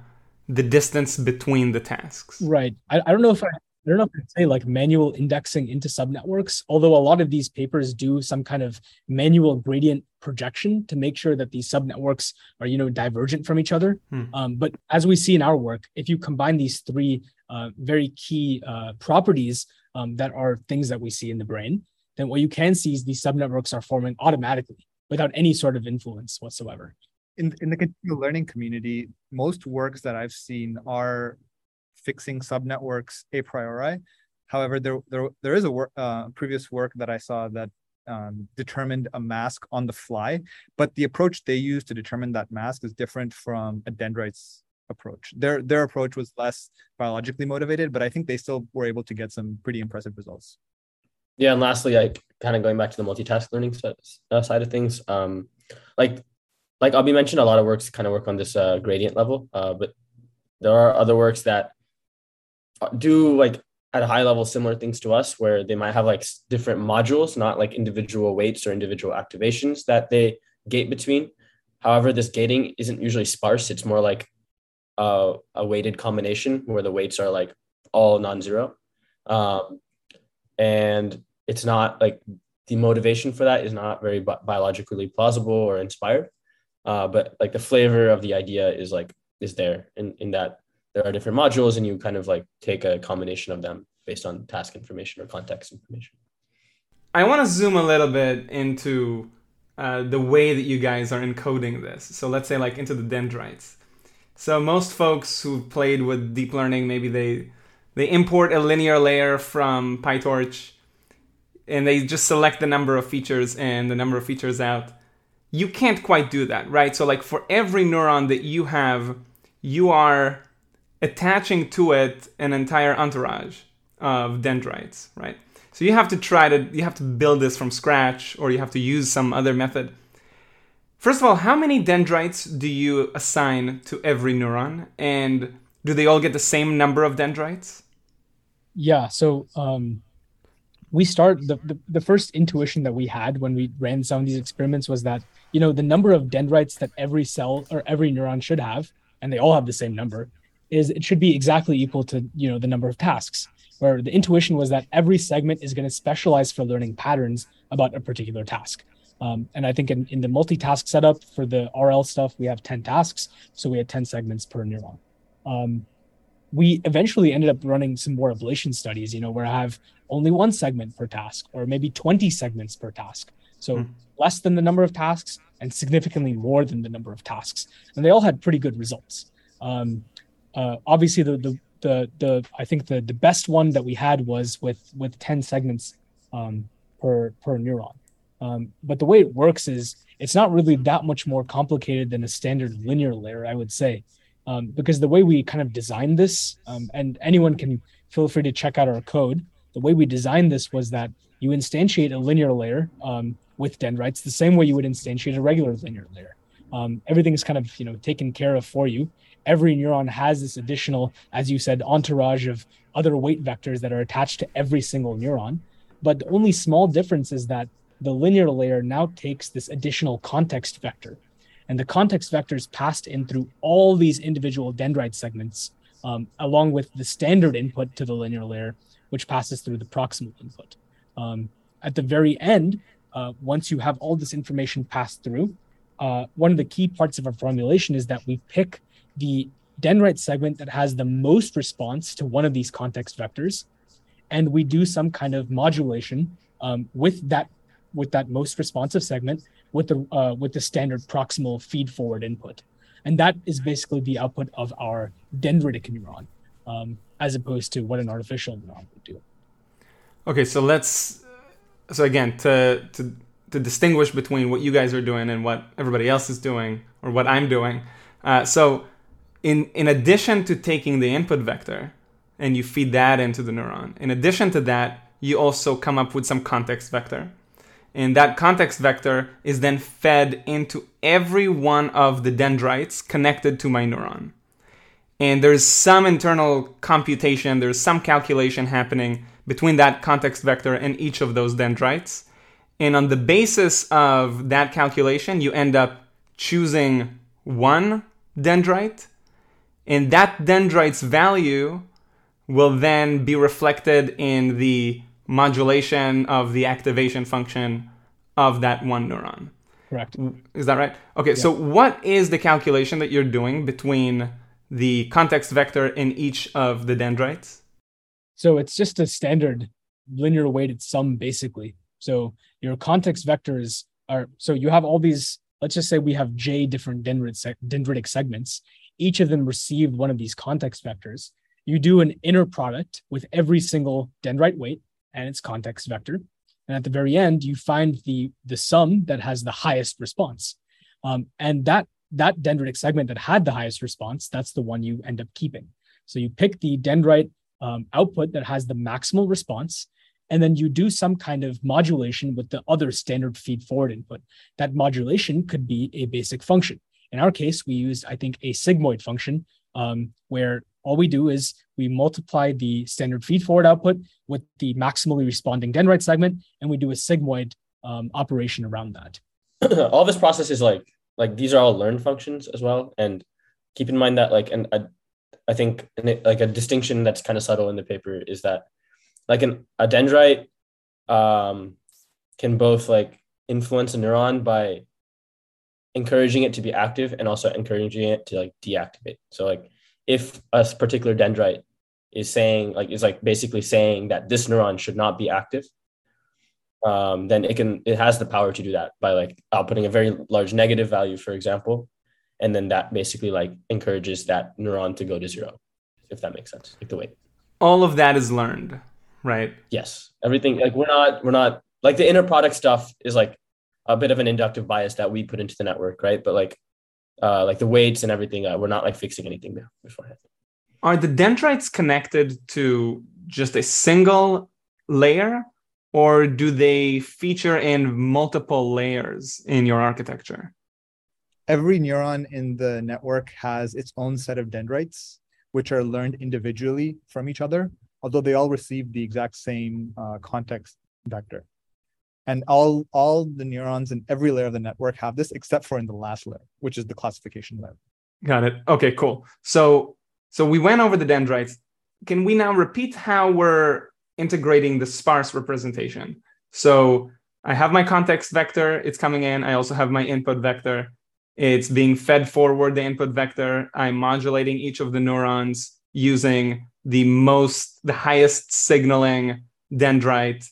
the distance between the tasks. Right. I, I don't know if I, I don't know if I'd say like manual indexing into subnetworks, although a lot of these papers do some kind of manual gradient projection to make sure that these subnetworks are, you know, divergent from each other. Hmm. Um, but as we see in our work, if you combine these three uh, very key uh, properties um, that are things that we see in the brain, then what you can see is these subnetworks are forming automatically without any sort of influence whatsoever. In, in the continual learning community, most works that I've seen are fixing subnetworks a priori. However, there there, there is a work, uh, previous work that I saw that um, determined a mask on the fly, but the approach they use to determine that mask is different from a dendrites approach. Their, their approach was less biologically motivated, but I think they still were able to get some pretty impressive results. Yeah, and lastly, like kind of going back to the multitask learning side of things, um, like like Abhi mentioned, a lot of works kind of work on this uh, gradient level, uh, but there are other works that do like at a high level similar things to us, where they might have like different modules, not like individual weights or individual activations that they gate between. However, this gating isn't usually sparse; it's more like a, a weighted combination where the weights are like all non-zero. Um, And it's not like the motivation for that is not very bi- biologically plausible or inspired. Uh, but like the flavor of the idea is like, is there in, in that there are different modules and you kind of like take a combination of them based on task information or context information. I want to zoom a little bit into uh, the way that you guys are encoding this. So let's say like into the dendrites. So most folks who played with deep learning, maybe they They import a linear layer from PyTorch and they just select the number of features and the number of features out. You can't quite do that, right? So like for every neuron that you have, you are attaching to it an entire entourage of dendrites, right? So you have to try to, you have to build this from scratch or you have to use some other method. First of all, how many dendrites do you assign to every neuron? And do they all get the same number of dendrites? Yeah, so um, we start, the, the, the first intuition that we had when we ran some of these experiments was that, you know, the number of dendrites that every cell or every neuron should have, and they all have the same number, is it should be exactly equal to, you know, the number of tasks, where the intuition was that every segment is going to specialize for learning patterns about a particular task. Um, and I think in, in the multitask setup for the R L stuff, we have ten tasks. So we had ten segments per neuron. Um, we eventually ended up running some more ablation studies, you know, where I have only one segment per task or maybe twenty segments per task. So mm. less than the number of tasks and significantly more than the number of tasks. And they all had pretty good results. Um, uh, obviously, the, the the the I think the the best one that we had was with with ten segments um, per per neuron. Um, but the way it works is it's not really that much more complicated than a standard linear layer, I would say, um, because the way we kind of designed this, um, and anyone can feel free to check out our code. The way we designed this was that you instantiate a linear layer um, with dendrites the same way you would instantiate a regular linear layer. Um, everything is kind of, you know, taken care of for you. Every neuron has this additional, as you said, entourage of other weight vectors that are attached to every single neuron. But the only small difference is that the linear layer now takes this additional context vector. And the context vector is passed in through all these individual dendrite segments, um, along with the standard input to the linear layer, which passes through the proximal input. Um, at the very end, uh, once you have all this information passed through, uh, one of the key parts of our formulation is that we pick the dendrite segment that has the most response to one of these context vectors, and we do some kind of modulation um, with that with that most responsive segment with the uh, with the standard proximal feed-forward input. And that is basically the output of our dendritic neuron, um, as opposed to what an artificial neuron would do. Okay, so let's, so again, to, to to distinguish between what you guys are doing and what everybody else is doing, or what I'm doing. Uh, so in in addition to taking the input vector and you feed that into the neuron, in addition to that, you also come up with some context vector. And that context vector is then fed into every one of the dendrites connected to my neuron. And there's some internal computation, there's some calculation happening between that context vector and each of those dendrites. And on the basis of that calculation, you end up choosing one dendrite, and that dendrite's value will then be reflected in the modulation of the activation function of that one neuron. Correct. Is that right? Okay, yeah. So what is the calculation that you're doing between the context vector in each of the dendrites? So it's just a standard linear weighted sum, basically. So your context vectors are, so you have all these, let's just say we have J different dendritic segments. Each of them received one of these context vectors. You do an inner product with every single dendrite weight and its context vector. And at the very end, you find the, the sum that has the highest response. Um, and that, that dendritic segment that had the highest response, that's the one you end up keeping. So you pick the dendrite um, output that has the maximal response, and then you do some kind of modulation with the other standard feed-forward input. That modulation could be a basic function. In our case, we used, I think, a sigmoid function, um, where all we do is we multiply the standard feed-forward output with the maximally responding dendrite segment, and we do a sigmoid um, operation around that. All this process is like, like these are all learned functions as well. And keep in mind that, like, and I, I think like a distinction that's kind of subtle in the paper is that like an, a dendrite um, can both like influence a neuron by encouraging it to be active and also encouraging it to like deactivate. So like if a particular dendrite is saying like is like basically saying that this neuron should not be active, um, then it can it has the power to do that by like outputting a very large negative value, for example, and then that basically like encourages that neuron to go to zero, if that makes sense. Like the weight. All of that is learned. Right. Yes. Everything like we're not we're not like the inner product stuff is like a bit of an inductive bias that we put into the network. Right. But like uh, like the weights and everything, uh, we're not like fixing anything there beforehand. Are the dendrites connected to just a single layer, or do they feature in multiple layers in your architecture? Every neuron in the network has its own set of dendrites, which are learned individually from each other, although they all receive the exact same uh, context vector. And all, all the neurons in every layer of the network have this, except for in the last layer, which is the classification layer. Got it. Okay, cool. So, so we went over the dendrites. Can we now repeat how we're integrating the sparse representation? So I have my context vector, it's coming in. I also have my input vector. It's being fed forward the input vector. I'm modulating each of the neurons using the most, the highest signaling dendrite.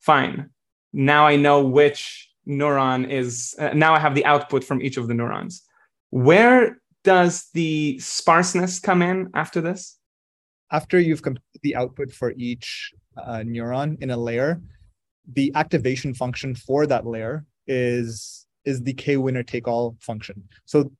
Fine. Now I know which neuron is, uh, now I have the output from each of the neurons. Where does the sparseness come in after this? After you've completed the output for each uh, neuron in a layer, the activation function for that layer is, is the K-winner-take-all function. So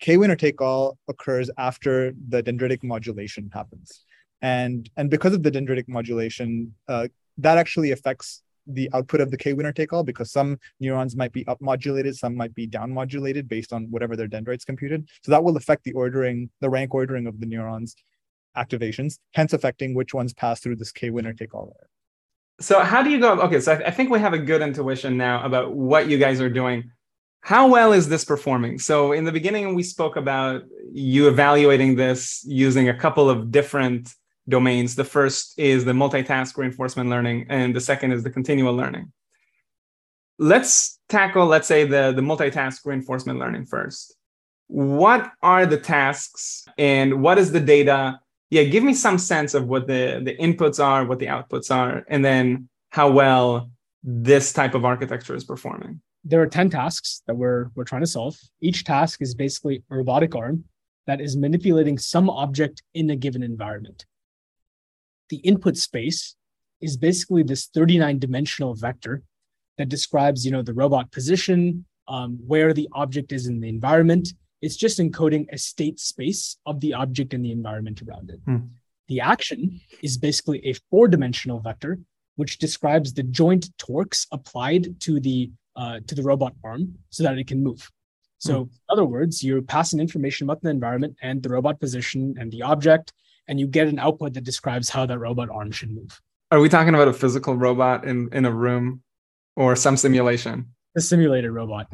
K-winner-take-all occurs after the dendritic modulation happens. And, and because of the dendritic modulation, uh, that actually affects the output of the K-winner-take-all, because some neurons might be up-modulated, some might be down-modulated based on whatever their dendrites computed. So that will affect the ordering, the rank ordering of the neurons' activations, hence affecting which ones pass through this K-winner-take-all layer. So how do you go? Okay, so I, I think we have a good intuition now about what you guys are doing. How well is this performing? So in the beginning, we spoke about you evaluating this using a couple of different domains. The first is the multitask reinforcement learning, and the second is the continual learning. Let's tackle, let's say, the, the multitask reinforcement learning first. What are the tasks and what is the data? Yeah, give me some sense of what the, the inputs are, what the outputs are, and then how well this type of architecture is performing. There are ten tasks that we're, we're trying to solve. Each task is basically a robotic arm that is manipulating some object in a given environment. The input space is basically this thirty-nine dimensional vector that describes, you know, the robot position, um, where the object is in the environment. It's just encoding a state space of the object and the environment around it. Hmm. The action is basically a four-dimensional vector, which describes the joint torques applied to the, uh, to the robot arm so that it can move. So hmm. in other words, you're passing information about the environment and the robot position and the object, and you get an output that describes how that robot arm should move. Are we talking about a physical robot in, in a room or some simulation? A simulated robot.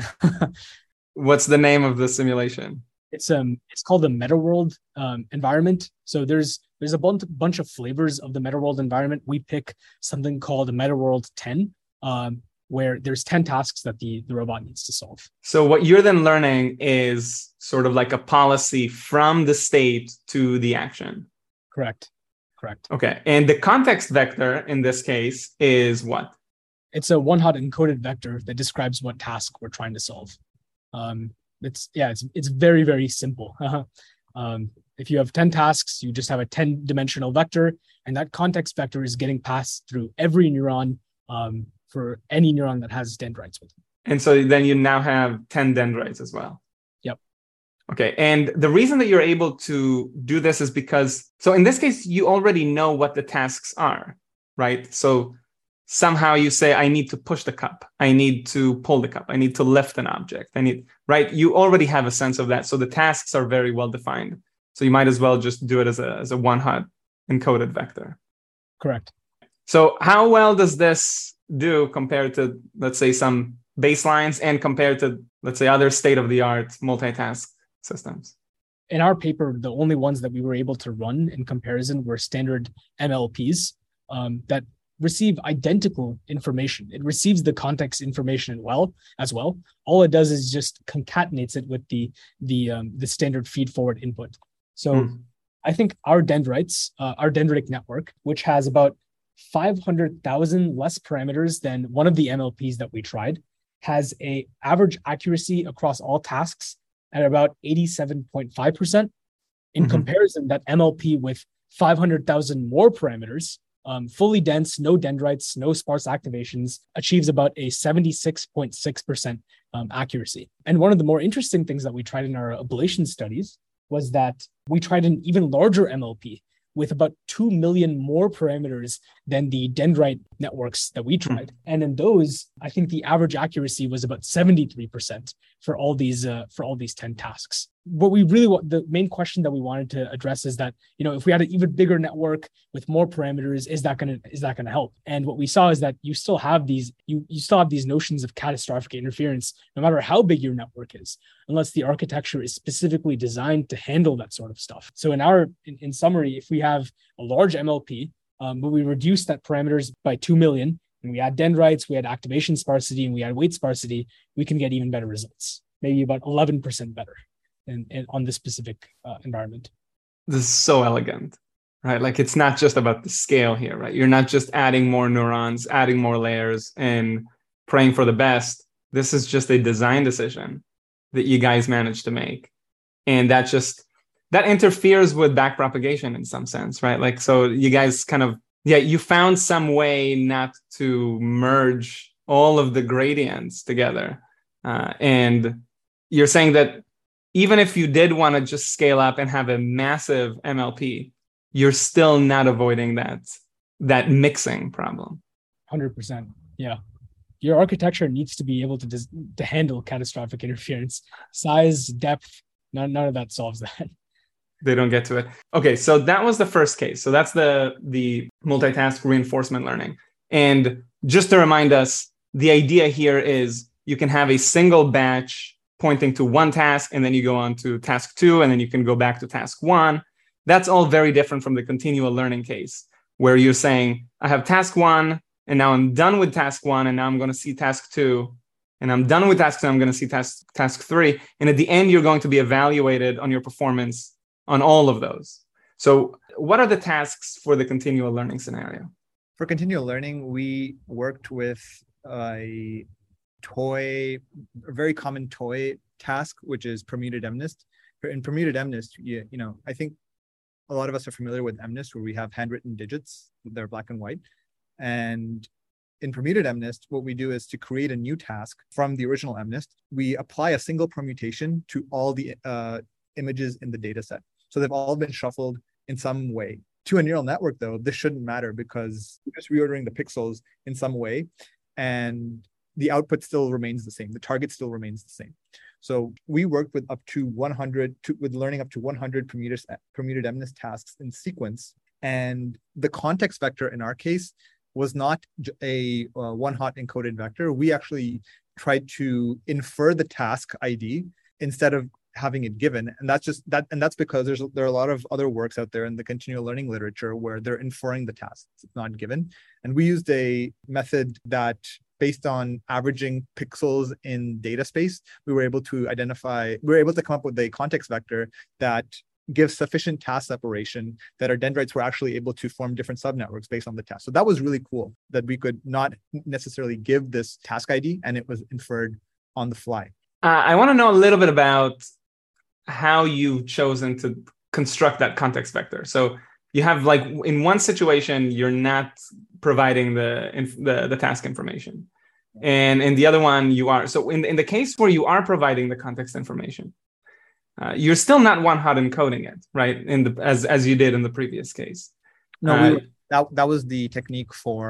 What's the name of the simulation? It's um, it's called the MetaWorld um, environment. So there's there's a bunch, bunch of flavors of the MetaWorld environment. We pick something called the MetaWorld ten, um, where there's ten tasks that the, the robot needs to solve. So what you're then learning is sort of like a policy from the state to the action. Correct. Correct. Okay. And the context vector in this case is what? It's a one-hot encoded vector that describes what task we're trying to solve. Um, it's, yeah, it's, it's very, very simple. um, if you have ten tasks, you just have a ten dimensional vector, and that context vector is getting passed through every neuron um, for any neuron that has dendrites with it. And so then you now have ten dendrites as well. Okay, and the reason that you're able to do this is because, so in this case, you already know what the tasks are, right? So somehow you say, I need to push the cup. I need to pull the cup. I need to lift an object. I need, right? You already have a sense of that. So the tasks are very well defined. So you might as well just do it as a, as a one-hot encoded vector. Correct. So how well does this do compared to, let's say, some baselines and compared to, let's say, other state-of-the-art multitask systems? In our paper, the only ones that we were able to run in comparison were standard M L Ps um, that receive identical information. It receives the context information well as well. All it does is just concatenates it with the the um, the standard feed-forward input. So mm. I think our dendrites, uh, our dendritic network, which has about five hundred thousand less parameters than one of the M L Ps that we tried, has an average accuracy across all tasks at about eighty-seven point five percent. In mm-hmm. comparison, that M L P with five hundred thousand more parameters, um, fully dense, no dendrites, no sparse activations, achieves about a seventy-six point six percent um, accuracy. And one of the more interesting things that we tried in our ablation studies was that we tried an even larger M L P with about two million more parameters than the dendrite networks that we tried. And in those, I think the average accuracy was about seventy-three percent for all these uh, for all these ten tasks. What we really want, the main question that we wanted to address is that, you know, if we had an even bigger network with more parameters, is that going to is that going to help? And what we saw is that you still have these you you still have these notions of catastrophic interference, no matter how big your network is, unless the architecture is specifically designed to handle that sort of stuff. So in our in, in summary, if we have a large M L P, um, but we reduce that parameters by two million, and we add dendrites, we add activation sparsity, and we add weight sparsity, we can get even better results, maybe about eleven percent better in, in, on this specific uh, environment. This is so elegant, right? Like it's not just about the scale here, right? You're not just adding more neurons, adding more layers and praying for the best. This is just a design decision that you guys managed to make. And that just, that interferes with backpropagation in some sense, right? Like, so you guys kind of, yeah, you found some way not to merge all of the gradients together. Uh, and you're saying that even if you did want to just scale up and have a massive M L P, you're still not avoiding that, that mixing problem. one hundred percent, yeah. Your architecture needs to be able to dis- to handle catastrophic interference. Size, depth, none, none of that solves that. They don't get to it. Okay, so that was the first case. So that's the, the multitask reinforcement learning. And just to remind us, the idea here is you can have a single batch pointing to one task, and then you go on to task two, and then you can go back to task one. That's all very different from the continual learning case, where you're saying, I have task one, and now I'm done with task one, and now I'm going to see task two, and I'm done with task two, I'm going to see task task three. And at the end, you're going to be evaluated on your performance on all of those. So what are the tasks for the continual learning scenario? For continual learning, we worked with a toy, a very common toy task, which is permuted MNIST. In permuted MNIST, you, you know, I think a lot of us are familiar with MNIST, where we have handwritten digits that are black and white. And in permuted MNIST, what we do is to create a new task from the original MNIST. We apply a single permutation to all the uh, images in the data set. So they've all been shuffled in some way. To a neural network, though, this shouldn't matter because we're just reordering the pixels in some way. And the output still remains the same. The target still remains the same. So we worked with up to one hundred, to, with learning up to one hundred permuted, permuted MNIST tasks in sequence. And the context vector in our case was not a uh, one-hot encoded vector. We actually tried to infer the task I D instead of having it given. And that's just that, and that's because there's there are a lot of other works out there in the continual learning literature where they're inferring the tasks. It's not given. And we used a method that, based on averaging pixels in data space, we were able to identify, we were able to come up with a context vector that gives sufficient task separation that our dendrites were actually able to form different subnetworks based on the task. So that was really cool that we could not necessarily give this task I D and it was inferred on the fly. Uh, I want to know a little bit about how you've chosen to construct that context vector. So you have, like, in one situation, you're not providing the, inf- the, the task information. And in the other one, you are. So in, in the case where you are providing the context information, Uh, you're still not one-hot encoding it, right? In the as as you did in the previous case. No, uh, we, that that was the technique for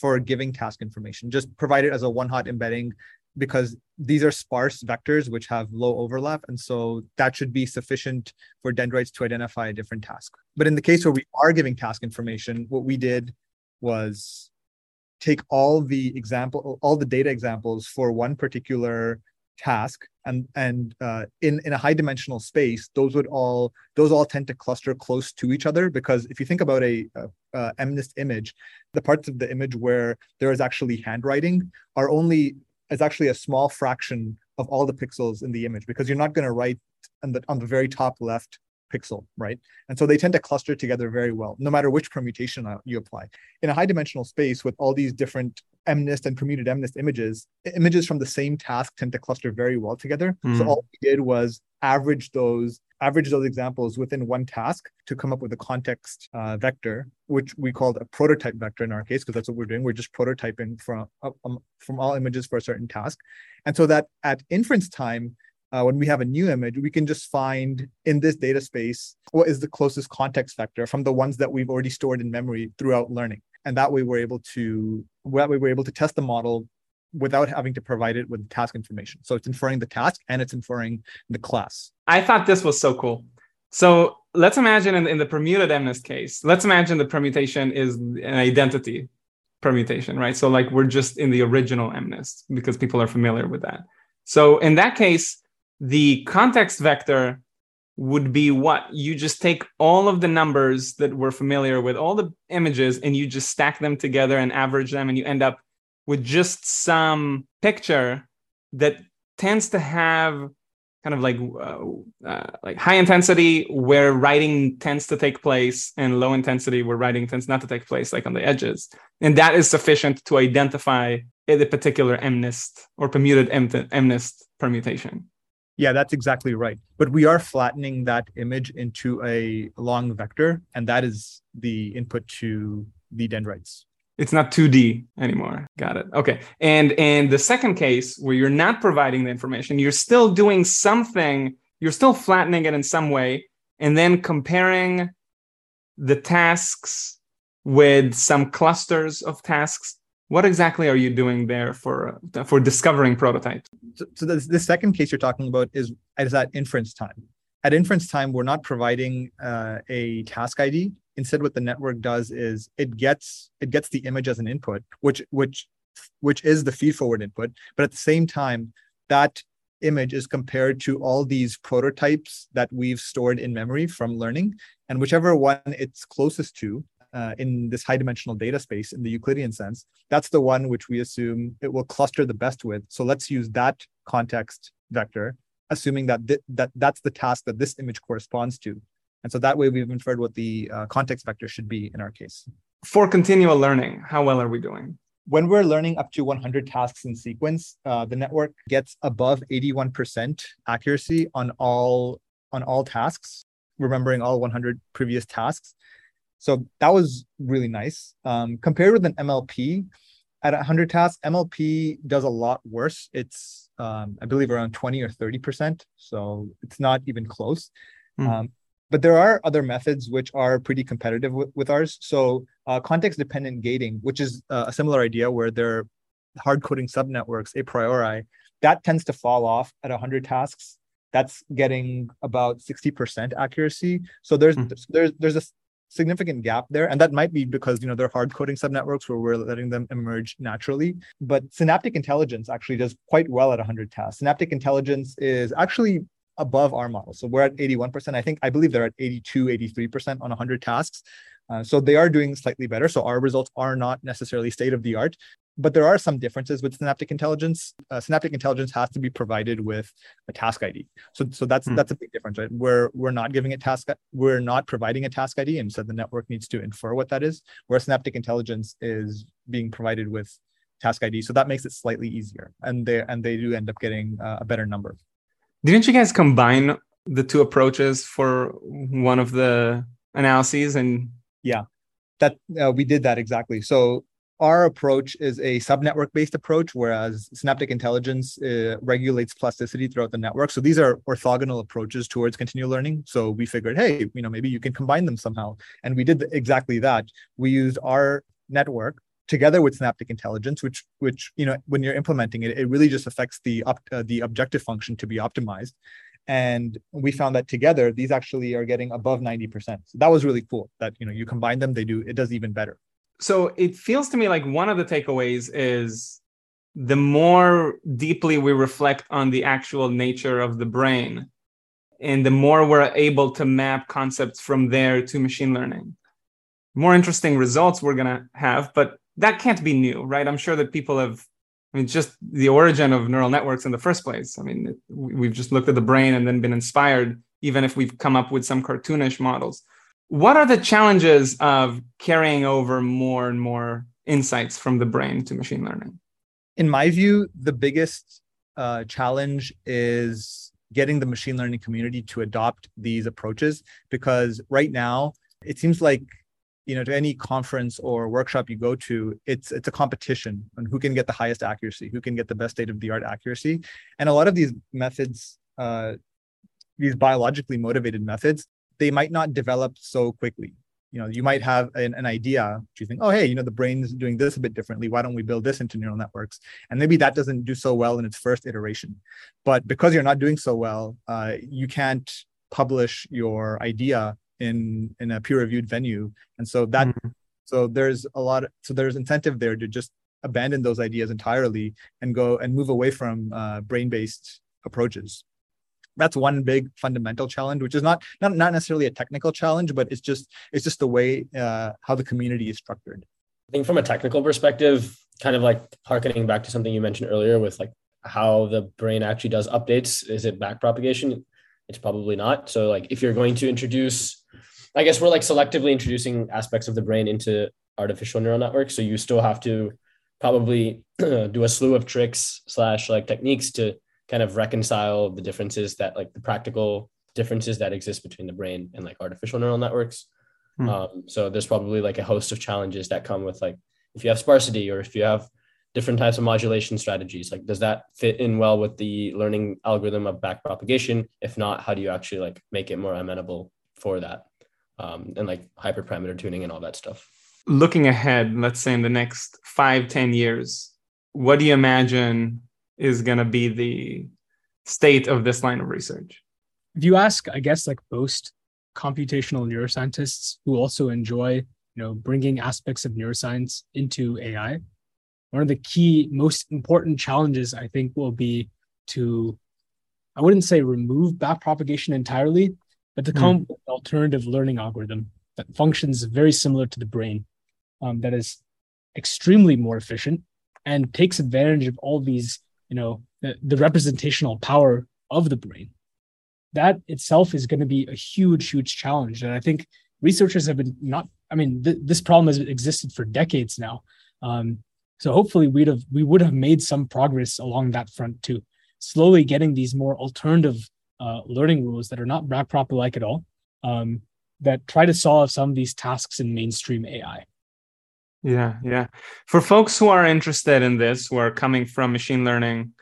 for giving task information. Just provide it as a one-hot embedding, because these are sparse vectors which have low overlap, and so that should be sufficient for dendrites to identify a different task. But in the case where we are giving task information, what we did was take all the example, all the data examples for one particular task, and and uh, in in a high dimensional space, those would all those all tend to cluster close to each other, because if you think about a, a, a MNIST image, the parts of the image where there is actually handwriting are only is actually a small fraction of all the pixels in the image, because you're not going to write on the on the very top left pixel, right? And so they tend to cluster together very well, no matter which permutation you apply. In a high dimensional space with all these different MNIST and permuted MNIST images, images from the same task tend to cluster very well together. Mm. So all we did was average those, average those examples within one task to come up with a context uh, vector, which we called a prototype vector in our case, because that's what we're doing. We're just prototyping from, um, from all images for a certain task. And so that at inference time, Uh, when we have a new image, we can just find in this data space what is the closest context vector from the ones that we've already stored in memory throughout learning. And that way we're able to that way we're able to test the model without having to provide it with task information. So it's inferring the task and it's inferring the class. I thought this was so cool. So let's imagine in, in the permuted MNIST case, let's imagine the permutation is an identity permutation, right? So like we're just in the original MNIST because people are familiar with that. So in that case, the context vector would be what? You just take all of the numbers that we're familiar with, all the images, and you just stack them together and average them, and you end up with just some picture that tends to have kind of like uh, uh, like high intensity where writing tends to take place and low intensity where writing tends not to take place, like on the edges. And that is sufficient to identify the particular MNIST or permuted MNIST permutation. Yeah, that's exactly right. But we are flattening that image into a long vector, and that is the input to the dendrites. It's not two D anymore. Got it. Okay. And and the second case where you're not providing the information, you're still doing something, you're still flattening it in some way, and then comparing the tasks with some clusters of tasks. What exactly are you doing there for for discovering prototypes? So, so the, the second case you're talking about is, is at inference time. At inference time, we're not providing uh, a task I D. Instead, what the network does is it gets it gets the image as an input, which which which is the feed forward input. But at the same time, that image is compared to all these prototypes that we've stored in memory from learning, and whichever one it's closest to. Uh, in this high dimensional data space in the Euclidean sense, that's the one which we assume it will cluster the best with. So let's use that context vector, assuming that th- that that's the task that this image corresponds to. And so that way we've inferred what the uh, context vector should be in our case. For continual learning, how well are we doing? When we're learning up to one hundred tasks in sequence, uh, the network gets above eighty-one percent accuracy on all on all tasks, remembering all one hundred previous tasks. So that was really nice. Um, compared with an M L P, at one hundred tasks, M L P does a lot worse. It's, um, I believe, around twenty or thirty percent. So it's not even close. Mm. Um, but there are other methods which are pretty competitive with, with ours. So uh, context-dependent gating, which is uh, a similar idea where they're hard-coding subnetworks a priori, that tends to fall off at one hundred tasks. That's getting about sixty percent accuracy. So there's mm. there's there's a significant gap there. And that might be because, you know, they're hard coding subnetworks where we're letting them emerge naturally. But synaptic intelligence actually does quite well at one hundred tasks. Synaptic intelligence is actually above our model. So we're at eighty-one percent. I think, I believe they're at eighty-two, eighty-three percent on one hundred tasks. Uh, so they are doing slightly better. So our results are not necessarily state of the art, but there are some differences with synaptic intelligence. Uh, synaptic intelligence has to be provided with a task I D. So, so that's mm. that's a big difference, right? We're we're not giving it task, we're not providing a task I D, and so the network needs to infer what that is. Whereas synaptic intelligence is being provided with task I D, so that makes it slightly easier, and they and they do end up getting uh, a better number. Didn't you guys combine the two approaches for one of the analyses? And yeah, that uh, we did that exactly. So our approach is a subnetwork-based approach, whereas synaptic intelligence uh, regulates plasticity throughout the network. So these are orthogonal approaches towards continual learning. So we figured, hey, you know, maybe you can combine them somehow. And we did exactly that. We used our network together with synaptic intelligence, which, which you know, when you're implementing it, it really just affects the op- uh, the objective function to be optimized. And we found that together, these actually are getting above ninety percent. So that was really cool that, you know, you combine them, they do, it does even better. So it feels to me like one of the takeaways is the more deeply we reflect on the actual nature of the brain, and the more we're able to map concepts from there to machine learning, more interesting results we're going to have. But that can't be new, right? I'm sure that people have, I mean, just the origin of neural networks in the first place. I mean, we've just looked at the brain and then been inspired, even if we've come up with some cartoonish models. What are the challenges of carrying over more and more insights from the brain to machine learning? In my view, the biggest uh, challenge is getting the machine learning community to adopt these approaches, because right now it seems like, you know, to any conference or workshop you go to, it's it's a competition on who can get the highest accuracy, who can get the best state-of-the-art accuracy. And a lot of these methods, uh, these biologically motivated methods, they might not develop so quickly. You know, you might have an, an idea, which you think, oh, hey, you know, the brain's doing this a bit differently. Why don't we build this into neural networks? And maybe that doesn't do so well in its first iteration. But because you're not doing so well, uh, you can't publish your idea in, in a peer-reviewed venue. And so that, mm-hmm. so there's a lot, of, so there's incentive there to just abandon those ideas entirely and go and move away from uh, brain-based approaches. that's one big fundamental challenge, which is not, not, not necessarily a technical challenge, but it's just, it's just the way, uh, how the community is structured. I think from a technical perspective, kind of like harkening back to something you mentioned earlier with like how the brain actually does updates. Is it backpropagation? It's probably not. So like if you're going to introduce, I guess we're like selectively introducing aspects of the brain into artificial neural networks. So you still have to probably do a slew of tricks slash like techniques to kind of reconcile the differences that like the practical differences that exist between the brain and like artificial neural networks. Hmm. Um, so there's probably like a host of challenges that come with like, if you have sparsity or if you have different types of modulation strategies, like, does that fit in well with the learning algorithm of backpropagation? If not, how do you actually like make it more amenable for that? Um, and like hyperparameter tuning and all that stuff. Looking ahead, let's say in the next five, ten years, what do you imagine is going to be the state of this line of research? If you ask, I guess, like most computational neuroscientists who also enjoy, you know, bringing aspects of neuroscience into A I, one of the key, most important challenges, I think, will be to, I wouldn't say remove backpropagation entirely, but to come mm. with an alternative learning algorithm that functions very similar to the brain, um, that is extremely more efficient and takes advantage of all these, you know, the, the representational power of the brain. That itself is going to be a huge, huge challenge. And I think researchers have been not, I mean, th- this problem has existed for decades now. Um, so hopefully we'd have, we would have made some progress along that front too, slowly getting these more alternative uh, learning rules that are not backpropagation-like at all, um, that try to solve some of these tasks in mainstream A I. Yeah, yeah. For folks who are interested in this, who are coming from machine learning,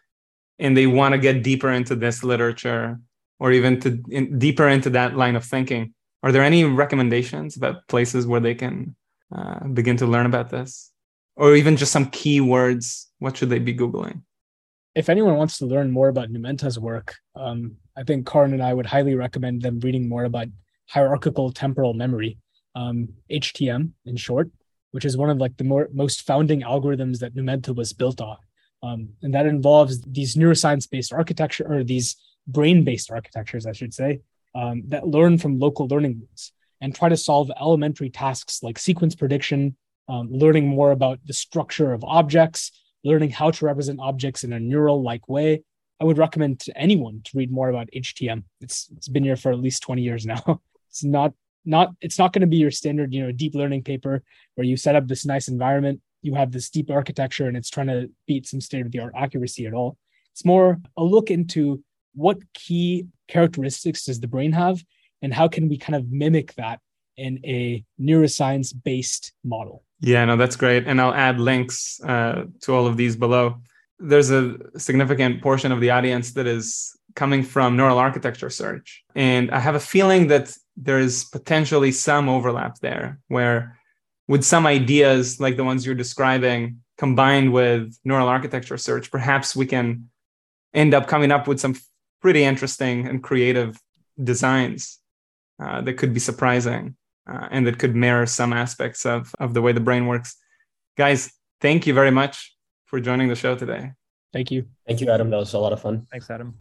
and they want to get deeper into this literature, or even to in, deeper into that line of thinking, are there any recommendations about places where they can uh, begin to learn about this? Or even just some keywords, what should they be Googling? If anyone wants to learn more about Numenta's work, um, I think Karan and I would highly recommend them reading more about Hierarchical Temporal Memory, um, H T M in short, which is one of like the more, most founding algorithms that Numenta was built on. Um, and that involves these neuroscience-based architecture, or these brain-based architectures, I should say, um, that learn from local learning rules and try to solve elementary tasks like sequence prediction, um, learning more about the structure of objects, learning how to represent objects in a neural-like way. I would recommend to anyone to read more about H T M. It's It's been here for at least twenty years now. It's not not it's not going to be your standard, you know, deep learning paper where you set up this nice environment, you have this deep architecture, and it's trying to beat some state-of-the-art accuracy at all. It's more a look into what key characteristics does the brain have, and how can we kind of mimic that in a neuroscience-based model. Yeah, no, that's great. And I'll add links uh, to all of these below. There's a significant portion of the audience that is coming from neural architecture search. And I have a feeling that there is potentially some overlap there, where with some ideas like the ones you're describing combined with neural architecture search, perhaps we can end up coming up with some pretty interesting and creative designs uh, that could be surprising uh, and that could mirror some aspects of, of the way the brain works. Guys, thank you very much for joining the show today. Thank you. Thank you, Adam. That was a lot of fun. Thanks, Adam.